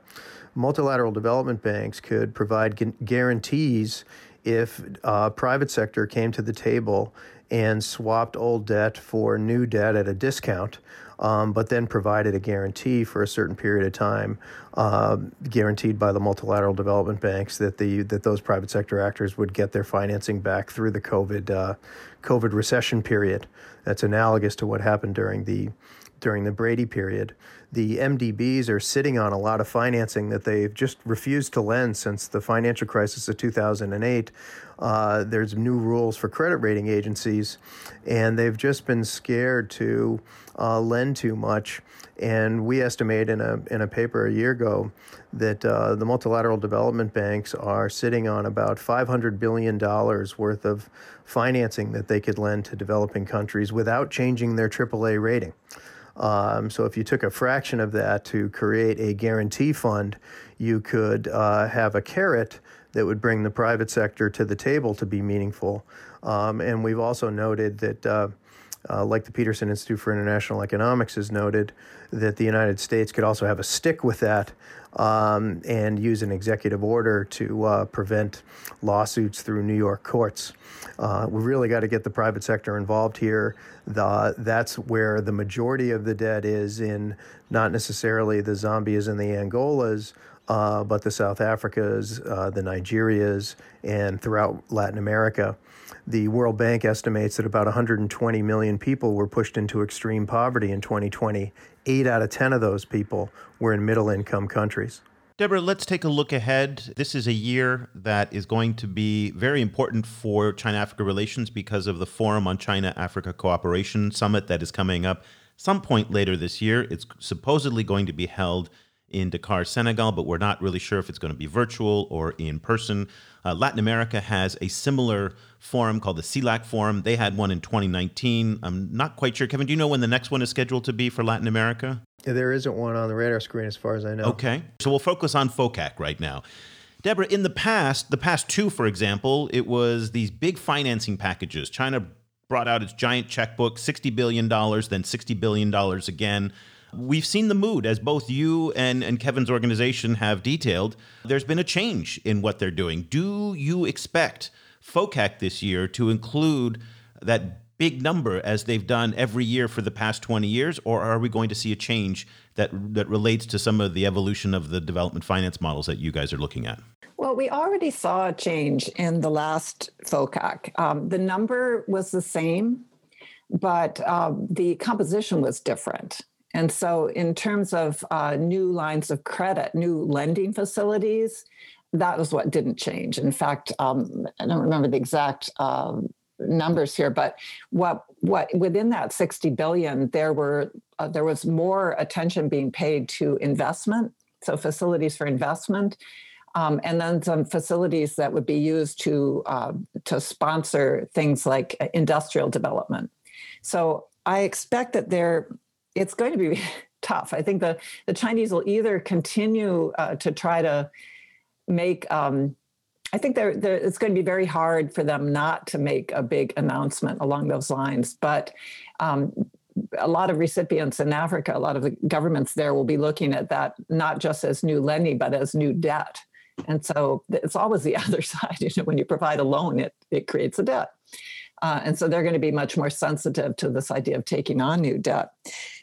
Multilateral development banks could provide gu- guarantees if uh, private sector came to the table and swapped old debt for new debt at a discount, um, but then provided a guarantee for a certain period of time, uh, guaranteed by the multilateral development banks, that the that those private sector actors would get their financing back through the COVID uh, COVID recession period. That's analogous to what happened during the during the Brady period. The M D Bs are sitting on a lot of financing that they've just refused to lend since the financial crisis of two thousand eight. Uh, there's new rules for credit rating agencies, and they've just been scared to uh, lend too much. And we estimate in a in a paper a year ago that uh, the multilateral development banks are sitting on about five hundred billion dollars worth of financing that they could lend to developing countries without changing their triple A rating. Um, so if you took a fraction of that to create a guarantee fund, you could uh, have a carrot that would bring the private sector to the table to be meaningful. Um, and we've also noted that, uh, uh, like the Peterson Institute for International Economics has noted, that the United States could also have a stick with that um, and use an executive order to uh, prevent lawsuits through New York courts. Uh, we really got to get the private sector involved here. The, that's where the majority of the debt is, in not necessarily the Zambias and the Angolas, uh, but the South Africas, uh, the Nigerias, and throughout Latin America. The World Bank estimates that about one hundred twenty million people were pushed into extreme poverty in twenty twenty. eight out of ten of those people were in middle-income countries. Deborah, let's take a look ahead. This is a year that is going to be very important for China-Africa relations because of the Forum on China-Africa Cooperation Summit that is coming up some point later this year. It's supposedly going to be held in Dakar, Senegal, but we're not really sure if it's going to be virtual or in person. Uh, Latin America has a similar forum called the CELAC Forum. They had one in twenty nineteen. I'm not quite sure. Kevin, do you know when the next one is scheduled to be for Latin America? There isn't one on the radar screen as far as I know. Okay. So we'll focus on FOCAC right now. Deborah, in the past, the past two, for example, it was these big financing packages. China brought out its giant checkbook, sixty billion dollars, then sixty billion dollars again. We've seen the mood, as both you and, and Kevin's organization have detailed. There's been a change in what they're doing. Do you expect FOCAC this year to include that big number as they've done every year for the past twenty years, or are we going to see a change that that relates to some of the evolution of the development finance models that you guys are looking at? Well, we already saw a change in the last FOCAC. Um, the number was the same, but um, the composition was different. And so in terms of uh, new lines of credit, new lending facilities, that was what didn't change. In fact, um, I don't remember the exact um, numbers here, but what what within that sixty billion, there were uh, there was more attention being paid to investment, so facilities for investment, um, and then some facilities that would be used to uh, to sponsor things like industrial development. So I expect that there, it's going to be tough. I think the, the Chinese will either continue uh, to try to make, um, I think they're, they're, it's going to be very hard for them not to make a big announcement along those lines. But um, a lot of recipients in Africa, a lot of the governments there will be looking at that, not just as new lending, but as new debt. And so it's always the other side. You know, when you provide a loan, it, it creates a debt. Uh, and so they're going to be much more sensitive to this idea of taking on new debt.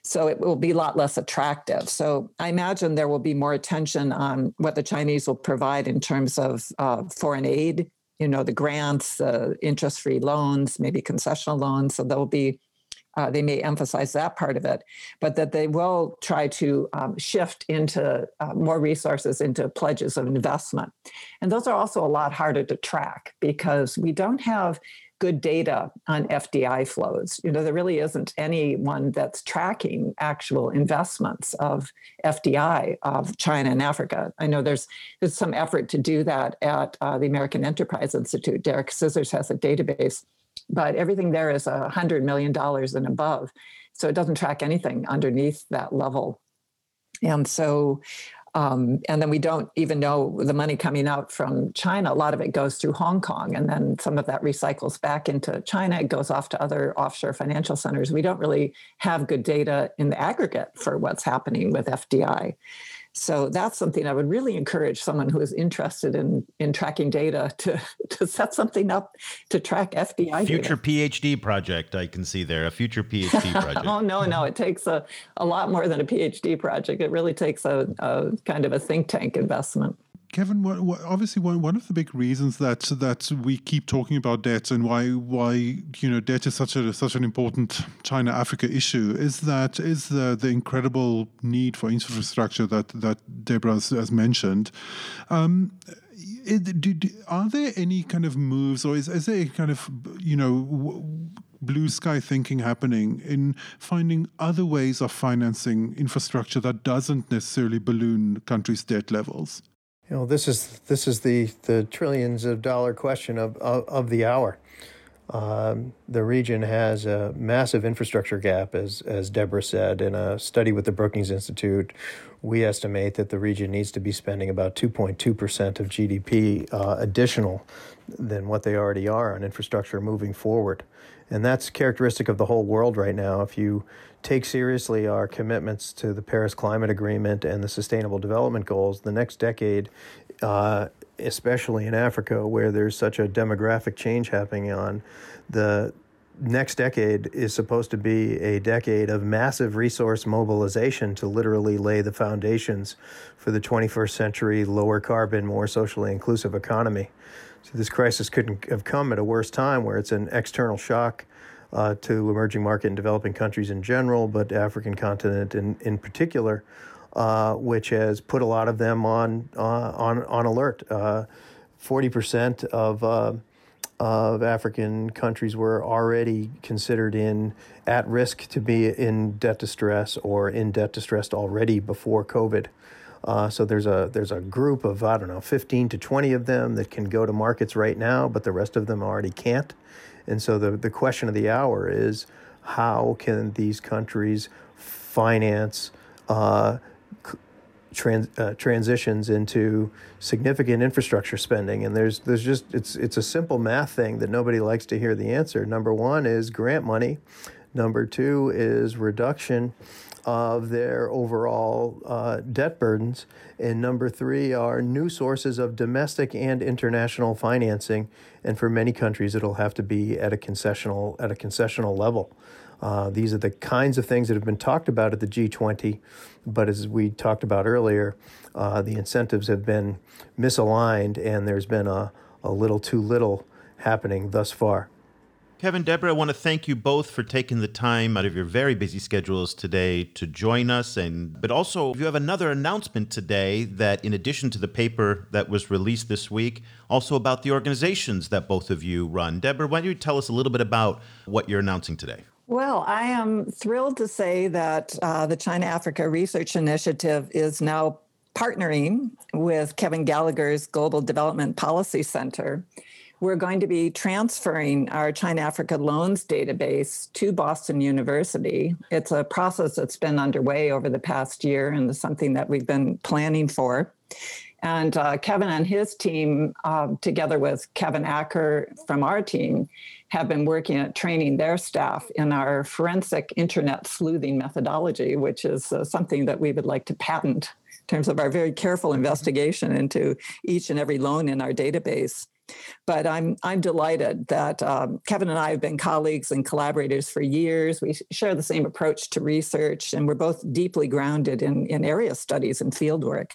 So it will be a lot less attractive. So I imagine there will be more attention on what the Chinese will provide in terms of uh, foreign aid, you know, the grants, uh, interest-free loans, maybe concessional loans. So they'll be, uh, they may emphasize that part of it, but that they will try to um, shift into uh, more resources into pledges of investment. And those are also a lot harder to track because we don't have good data on F D I flows. You know, there really isn't anyone that's tracking actual investments of F D I of China and Africa. I know there's there's some effort to do that at uh, the American Enterprise Institute. Derek Scissors has a database, but everything there is one hundred million dollars and above. So it doesn't track anything underneath that level. And so, Um, and then we don't even know the money coming out from China. A lot of it goes through Hong Kong, and then some of that recycles back into China. It goes off to other offshore financial centers. We don't really have good data in the aggregate for what's happening with F D I. So that's something I would really encourage someone who is interested in, in tracking data to, to set something up to track F D I. Future data. PhD project, I can see there, a future PhD project. Oh, no, no, it takes a, a lot more than a PhD project. It really takes a, a kind of a think tank investment. Kevin, obviously one of the big reasons that that we keep talking about debt and why why you know debt is such a such an important China-Africa issue is that is the, the incredible need for infrastructure that that Deborah has, has mentioned. Um, it, do, do, are there any kind of moves, or is, is there kind of you know w- blue sky thinking happening in finding other ways of financing infrastructure that doesn't necessarily balloon countries' debt levels? You know, this is this is the, the trillions of dollar question of, of, of the hour. Um, the region has a massive infrastructure gap, as as Deborah said. In a study with the Brookings Institute, we estimate that the region needs to be spending about two point two percent of G D P uh, additional than what they already are on infrastructure moving forward. And that's characteristic of the whole world right now. If you take seriously our commitments to the Paris Climate Agreement and the Sustainable Development Goals, the next decade, uh, especially in Africa, where there's such a demographic change happening on, the next decade is supposed to be a decade of massive resource mobilization to literally lay the foundations for the twenty-first century, lower carbon, more socially inclusive economy. So this crisis couldn't have come at a worse time, where it's an external shock uh, to emerging market and developing countries in general, but African continent in, in particular, uh, which has put a lot of them on uh, on on alert. Uh, forty percent of uh, of African countries were already considered in at risk to be in debt distress or in debt distressed already before COVID. Uh, so there's a there's a group of, I don't know, fifteen to twenty of them that can go to markets right now, but the rest of them already can't. And so the, the question of the hour is, how can these countries finance uh, trans, uh, transitions into significant infrastructure spending? And there's there's just it's it's a simple math thing that nobody likes to hear the answer. Number one is grant money. Number two is reduction of their overall uh, debt burdens. And number three are new sources of domestic and international financing. And for many countries, it'll have to be at a concessional at a concessional level. Uh, these are the kinds of things that have been talked about at the G twenty. But as we talked about earlier, uh, the incentives have been misaligned, and there's been a, a little too little happening thus far. Kevin, Deborah, I want to thank you both for taking the time out of your very busy schedules today to join us. And but also, you have another announcement today that, in addition to the paper that was released this week, also about the organizations that both of you run. Deborah, why don't you tell us a little bit about what you're announcing today? Well, I am thrilled to say that uh, the China-Africa Research Initiative is now partnering with Kevin Gallagher's Global Development Policy Center. We're going to be transferring our China-Africa loans database to Boston University. It's a process that's been underway over the past year and is something that we've been planning for. And uh, Kevin and his team, uh, together with Kevin Acker from our team, have been working at training their staff in our forensic internet sleuthing methodology, which is uh, something that we would like to patent in terms of our very careful investigation into each and every loan in our database. But I'm I'm delighted that um, Kevin and I have been colleagues and collaborators for years. We share the same approach to research, and we're both deeply grounded in, in area studies and fieldwork.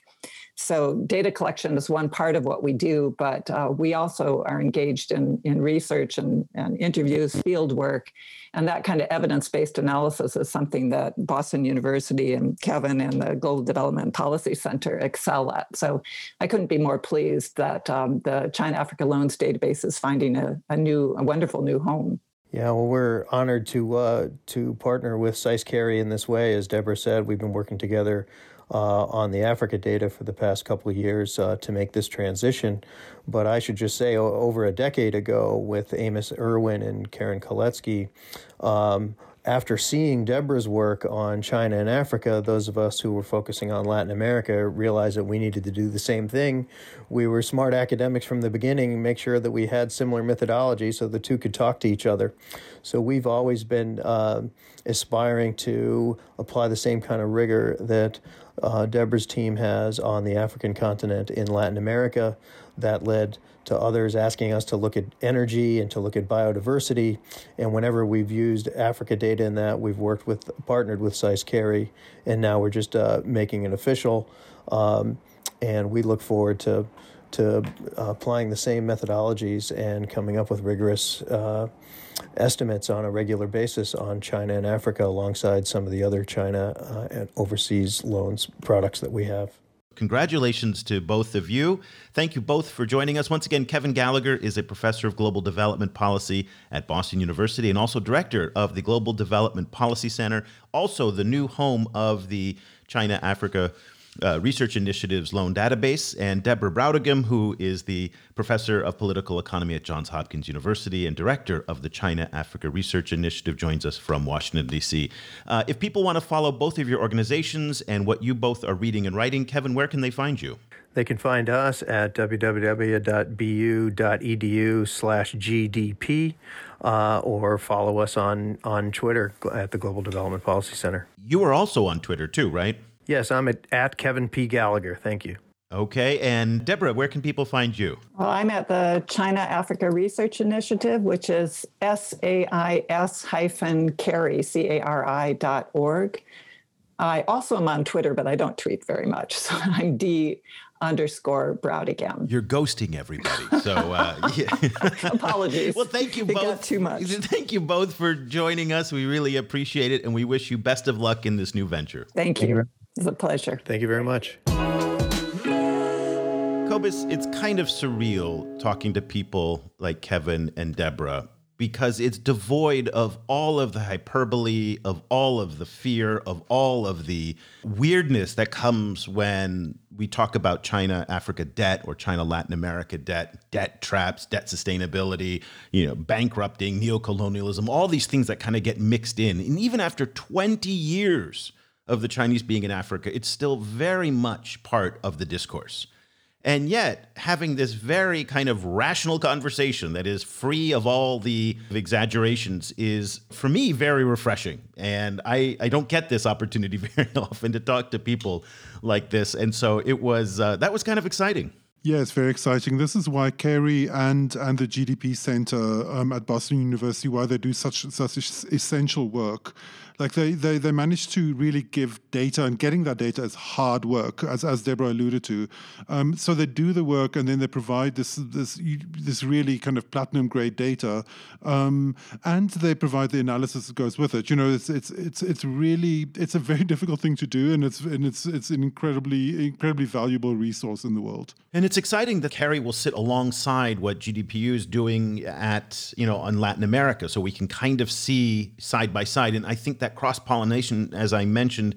So data collection is one part of what we do, but uh, we also are engaged in, in research and, and interviews, fieldwork, and that kind of evidence-based analysis is something that Boston University and Kevin and the Global Development Policy Center excel at. So I couldn't be more pleased that um, the China-Africa Loans database is finding a, a new, a wonderful new home. Yeah, well, we're honored to uh, to partner with Seiss Carey in this way. As Deborah said, we've been working together Uh, on the Africa data for the past couple of years uh, to make this transition. But I should just say o- over a decade ago with Amos Irwin and Karen Koletsky, um, after seeing Deborah's work on China and Africa, those of us who were focusing on Latin America realized that we needed to do the same thing. We were smart academics from the beginning, make sure that we had similar methodology so the two could talk to each other. So we've always been uh, aspiring to apply the same kind of rigor that uh, Deborah's team has on the African continent in Latin America. That led to others asking us to look at energy and to look at biodiversity. And whenever we've used Africa data in that, we've worked with, partnered with Seiss Carey, and now we're just uh, making it official. Um, and we look forward to to uh, applying the same methodologies and coming up with rigorous uh, estimates on a regular basis on China and Africa alongside some of the other China uh, and overseas loans products that we have. Congratulations to both of you. Thank you both for joining us. Once again, Kevin Gallagher is a professor of global development policy at Boston University and also director of the Global Development Policy Center, also the new home of the China-Africa uh, Research Initiative's loan database, and Deborah Brautigam, who is the professor of political economy at Johns Hopkins University and director of the China-Africa Research Initiative, joins us from Washington, D C. Uh, if people want to follow both of your organizations and what you both are reading and writing, Kevin, where can they find you? They can find us at w w w dot b u dot e d u slash g d p uh, or follow us on, on Twitter at the Global Development Policy Center. You are also on Twitter too, right? Yes, I'm at, at Kevin P. Gallagher. Thank you. Okay. And Deborah, where can people find you? Well, I'm at the China-Africa Research Initiative, which is S A I S hyphen Carey, C A R I dot org. I also am on Twitter, but I don't tweet very much. So I'm D underscore Brautigam. You're ghosting everybody. So uh, yeah. Apologies. Well, thank you it both. Got too much. Thank you both for joining us. We really appreciate it. And we wish you best of luck in this new venture. Thank you. Thank you. It's a pleasure. Thank you very much. Kobus, it's kind of surreal talking to people like Kevin and Deborah because it's devoid of all of the hyperbole, of all of the fear, of all of the weirdness that comes when we talk about China-Africa debt or China-Latin America debt, debt traps, debt sustainability, you know, bankrupting, neocolonialism, all these things that kind of get mixed in. And even after twenty years of the Chinese being in Africa, it's still very much part of the discourse. And yet, having this very kind of rational conversation that is free of all the exaggerations is, for me, very refreshing. And I, I don't get this opportunity very often to talk to people like this. And so it was uh, that was kind of exciting. Yeah, it's very exciting. This is why Carey and and the G D P Center um, at Boston University, why they do such such essential work. Like they, they, they managed to really give data, and getting that data is hard work, as as Deborah alluded to. Um, so they do the work, and then they provide this this this really kind of platinum grade data, um, and they provide the analysis that goes with it. You know, it's it's it's it's really it's a very difficult thing to do, and it's and it's it's an incredibly incredibly valuable resource in the world. And it's exciting that Kerry will sit alongside what G D P U is doing at you know on Latin America, so we can kind of see side by side. And I think that cross-pollination, as I mentioned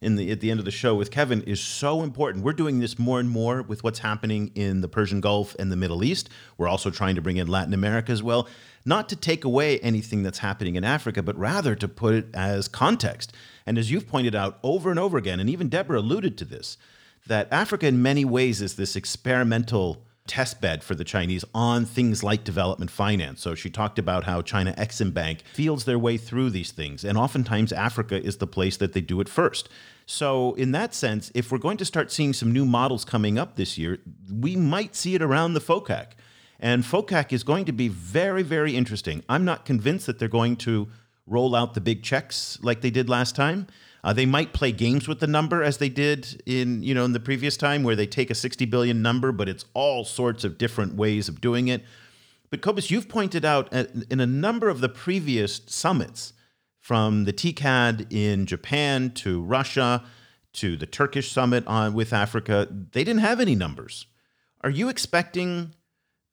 in the at the end of the show with Kevin, is so important. We're doing this more and more with what's happening in the Persian Gulf and the Middle East. We're also trying to bring in Latin America as well, not to take away anything that's happening in Africa, but rather to put it as context. And as you've pointed out over and over again, and even Deborah alluded to this, that Africa in many ways is this experimental testbed for the Chinese on things like development finance. So she talked about how China Exim Bank feels their way through these things. And oftentimes Africa is the place that they do it first. So in that sense, if we're going to start seeing some new models coming up this year, we might see it around the FOCAC. And FOCAC is going to be very, very interesting. I'm not convinced that they're going to roll out the big checks like they did last time. Uh, they might play games with the number as they did in, you know, in the previous time where they take a sixty billion number, but it's all sorts of different ways of doing it. But Kobus, you've pointed out at, in a number of the previous summits, from the TICAD in Japan to Russia to the Turkish summit on with Africa, they didn't have any numbers. Are you expecting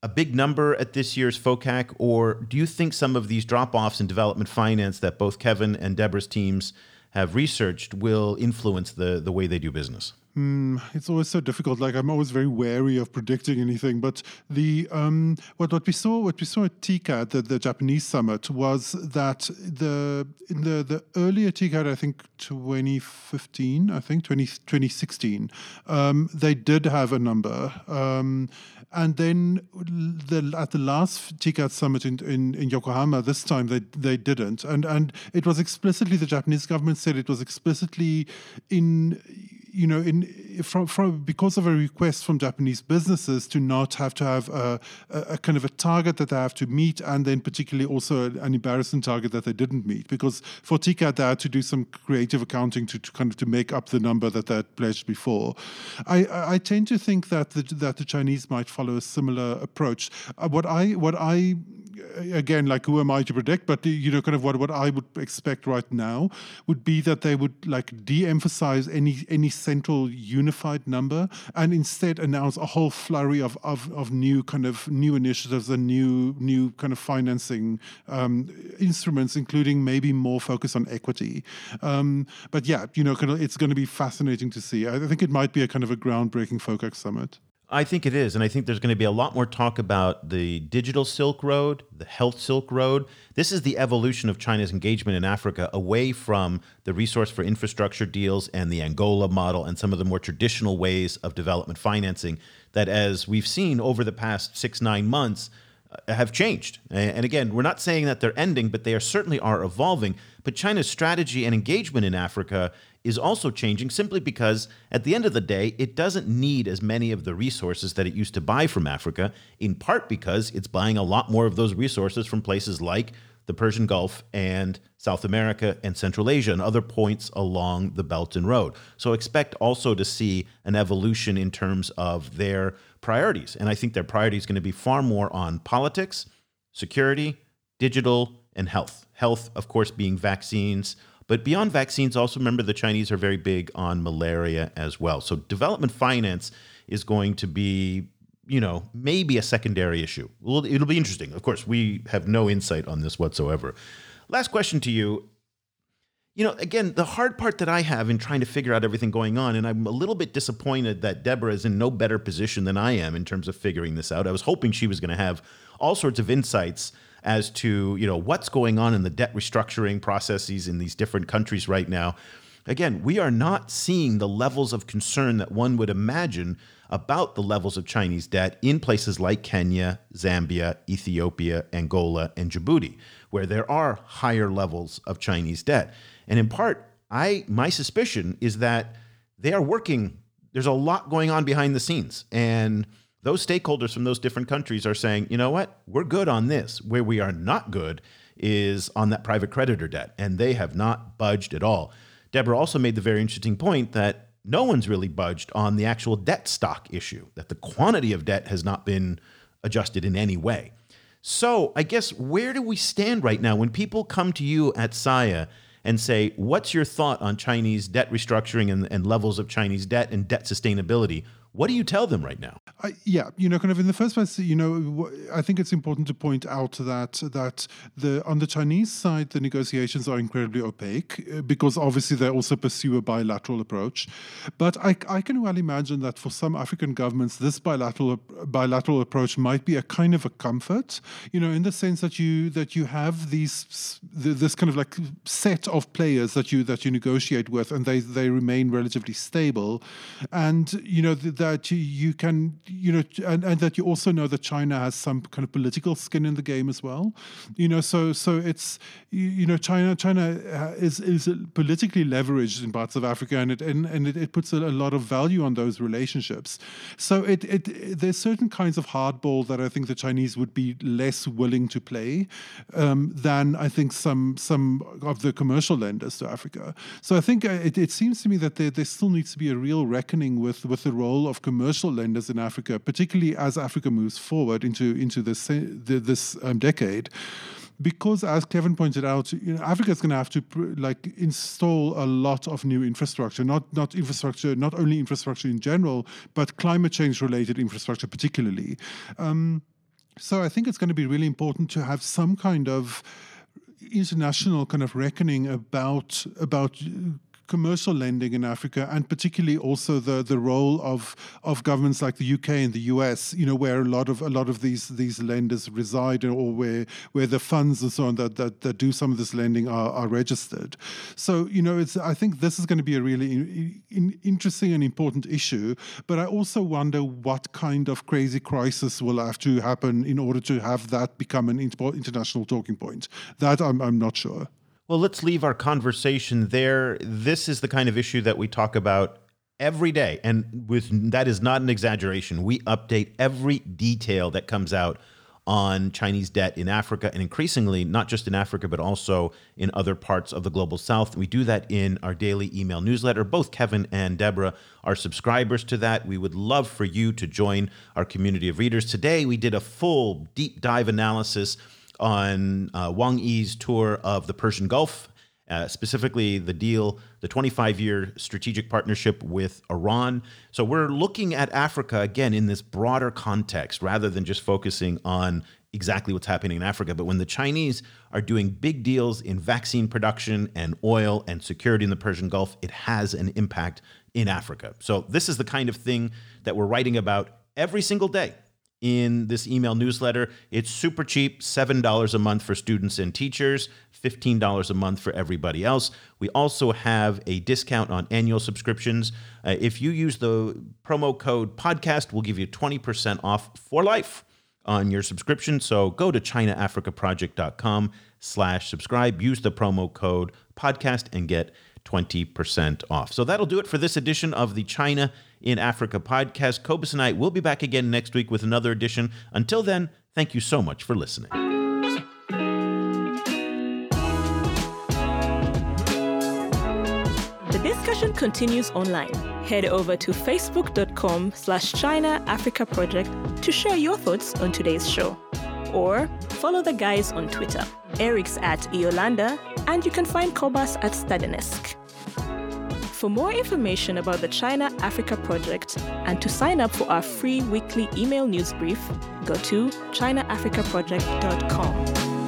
a big number at this year's FOCAC, or do you think some of these drop-offs in development finance that both Kevin and Deborah's teams have researched will influence the, the way they do business? Mm, it's always so difficult. Like I'm always very wary of predicting anything. But the um, what what we saw what we saw at TICAD, the, the Japanese summit, was that the in the, the earlier TICAD, I think twenty fifteen, I think twenty sixteen, um, they did have a number. Um, and then the, at the last TICAD summit in, in, in Yokohama, this time they they didn't. And and it was explicitly, the Japanese government said it was explicitly in. You know, in from from because of a request from Japanese businesses to not have to have a, a, a kind of a target that they have to meet, and then particularly also an embarrassing target that they didn't meet. Because for TICAD, they had to do some creative accounting to, to kind of to make up the number that they had pledged before. I, I tend to think that the, that the Chinese might follow a similar approach. Uh, what I what I again, like, who am I to predict? But you know, kind of what, what I would expect right now would be that they would like de-emphasize any any central unified number, and instead announce a whole flurry of of, of new kind of new initiatives and new new kind of financing um, instruments, including maybe more focus on equity. Um, but yeah, you know, kind of, it's going to be fascinating to see. I think it might be a kind of a groundbreaking FOCAC summit. I think it is. And I think there's going to be a lot more talk about the digital Silk Road, the health Silk Road. This is the evolution of China's engagement in Africa away from the resource for infrastructure deals and the Angola model and some of the more traditional ways of development financing that, as we've seen over the past six, nine months, have changed. And again, we're not saying that they're ending, but they are certainly are evolving. But China's strategy and engagement in Africa is also changing, simply because at the end of the day, it doesn't need as many of the resources that it used to buy from Africa, in part because it's buying a lot more of those resources from places like the Persian Gulf and South America and Central Asia and other points along the Belt and Road. So expect also to see an evolution in terms of their priorities. And I think their priority is going to be far more on politics, security, digital, and health. Health, of course, being vaccines. But beyond vaccines, also remember the Chinese are very big on malaria as well. So development finance is going to be, you know, maybe a secondary issue. Well, it'll be interesting. Of course, we have no insight on this whatsoever. Last question to you. You know, again, the hard part that I have in trying to figure out everything going on, and I'm a little bit disappointed that Deborah is in no better position than I am in terms of figuring this out. I was hoping she was going to have all sorts of insights as to, you know, what's going on in the debt restructuring processes in these different countries right now. Again, we are not seeing the levels of concern that one would imagine about the levels of Chinese debt in places like Kenya, Zambia, Ethiopia, Angola, and Djibouti, where there are higher levels of Chinese debt. And in part, I my suspicion is that they are working. There's a lot going on behind the scenes. And those stakeholders from those different countries are saying, you know what, we're good on this. Where we are not good is on that private creditor debt, and they have not budged at all. Deborah also made the very interesting point that no one's really budged on the actual debt stock issue, that the quantity of debt has not been adjusted in any way. So I guess, where do we stand right now when people come to you at S I A and say, what's your thought on Chinese debt restructuring and, and levels of Chinese debt and debt sustainability? What do you tell them right now? Uh, yeah, you know, kind of in the first place, you know, I think it's important to point out that that the on the Chinese side, the negotiations are incredibly opaque because obviously they also pursue a bilateral approach. But I, I can well imagine that for some African governments, this bilateral bilateral approach might be a kind of a comfort, you know, in the sense that you that you have these this kind of like set of players that you that you negotiate with, and they they remain relatively stable, and you know. The, that you can, you know, and, and that you also know that China has some kind of political skin in the game as well, you know. So, so it's, you know, China, China is is politically leveraged in parts of Africa, and it and, and it, it puts a lot of value on those relationships. So, it, it it there's certain kinds of hardball that I think the Chinese would be less willing to play um, than I think some some of the commercial lenders to Africa. So, I think it, it seems to me that there there still needs to be a real reckoning with with the role of of commercial lenders in Africa, particularly as Africa moves forward into into this this um, decade. Because, as Kevin pointed out, you know, Africa is going to have to like install a lot of new infrastructure, not not infrastructure, not only infrastructure in general, but climate change related infrastructure particularly. Um, so I think it's going to be really important to have some kind of international kind of reckoning about about. commercial lending in Africa, and particularly also the, the role of of governments like the U K and the U S, you know, where a lot of a lot of these these lenders reside, or where where the funds and so on that that, that do some of this lending are, are registered. So, you know, it's I think this is going to be a really in, in, interesting and important issue. But I also wonder what kind of crazy crisis will have to happen in order to have that become an international talking point. That I'm I'm not sure. Well, let's leave our conversation there. This is the kind of issue that we talk about every day. And with that is not an exaggeration. We update every detail that comes out on Chinese debt in Africa, and increasingly, not just in Africa, but also in other parts of the Global South. We do that in our daily email newsletter. Both Kevin and Deborah are subscribers to that. We would love for you to join our community of readers. Today, we did a full deep dive analysis on uh, Wang Yi's tour of the Persian Gulf, uh, specifically the deal, the twenty-five year strategic partnership with Iran. So we're looking at Africa, again, in this broader context, rather than just focusing on exactly what's happening in Africa. But when the Chinese are doing big deals in vaccine production and oil and security in the Persian Gulf, it has an impact in Africa. So this is the kind of thing that we're writing about every single day in this email newsletter. It's super cheap, seven dollars a month for students and teachers, fifteen dollars a month for everybody else. We also have a discount on annual subscriptions. Uh, if you use the promo code podcast, we'll give you twenty percent off for life on your subscription. So go to China Africa Project dot com slash subscribe, use the promo code podcast, and get twenty percent off. So that'll do it for this edition of the China in Africa podcast. Kobus and I will be back again next week with another edition. Until then, thank you so much for listening. Discussion continues online. Head over to facebook.com slash ChinaAfricaProject to share your thoughts on today's show. Or follow the guys on Twitter. Eric's at Eolanda, and you can find Kobus at Stadenesk. For more information about the China Africa Project and to sign up for our free weekly email news brief, go to China Africa Project dot com.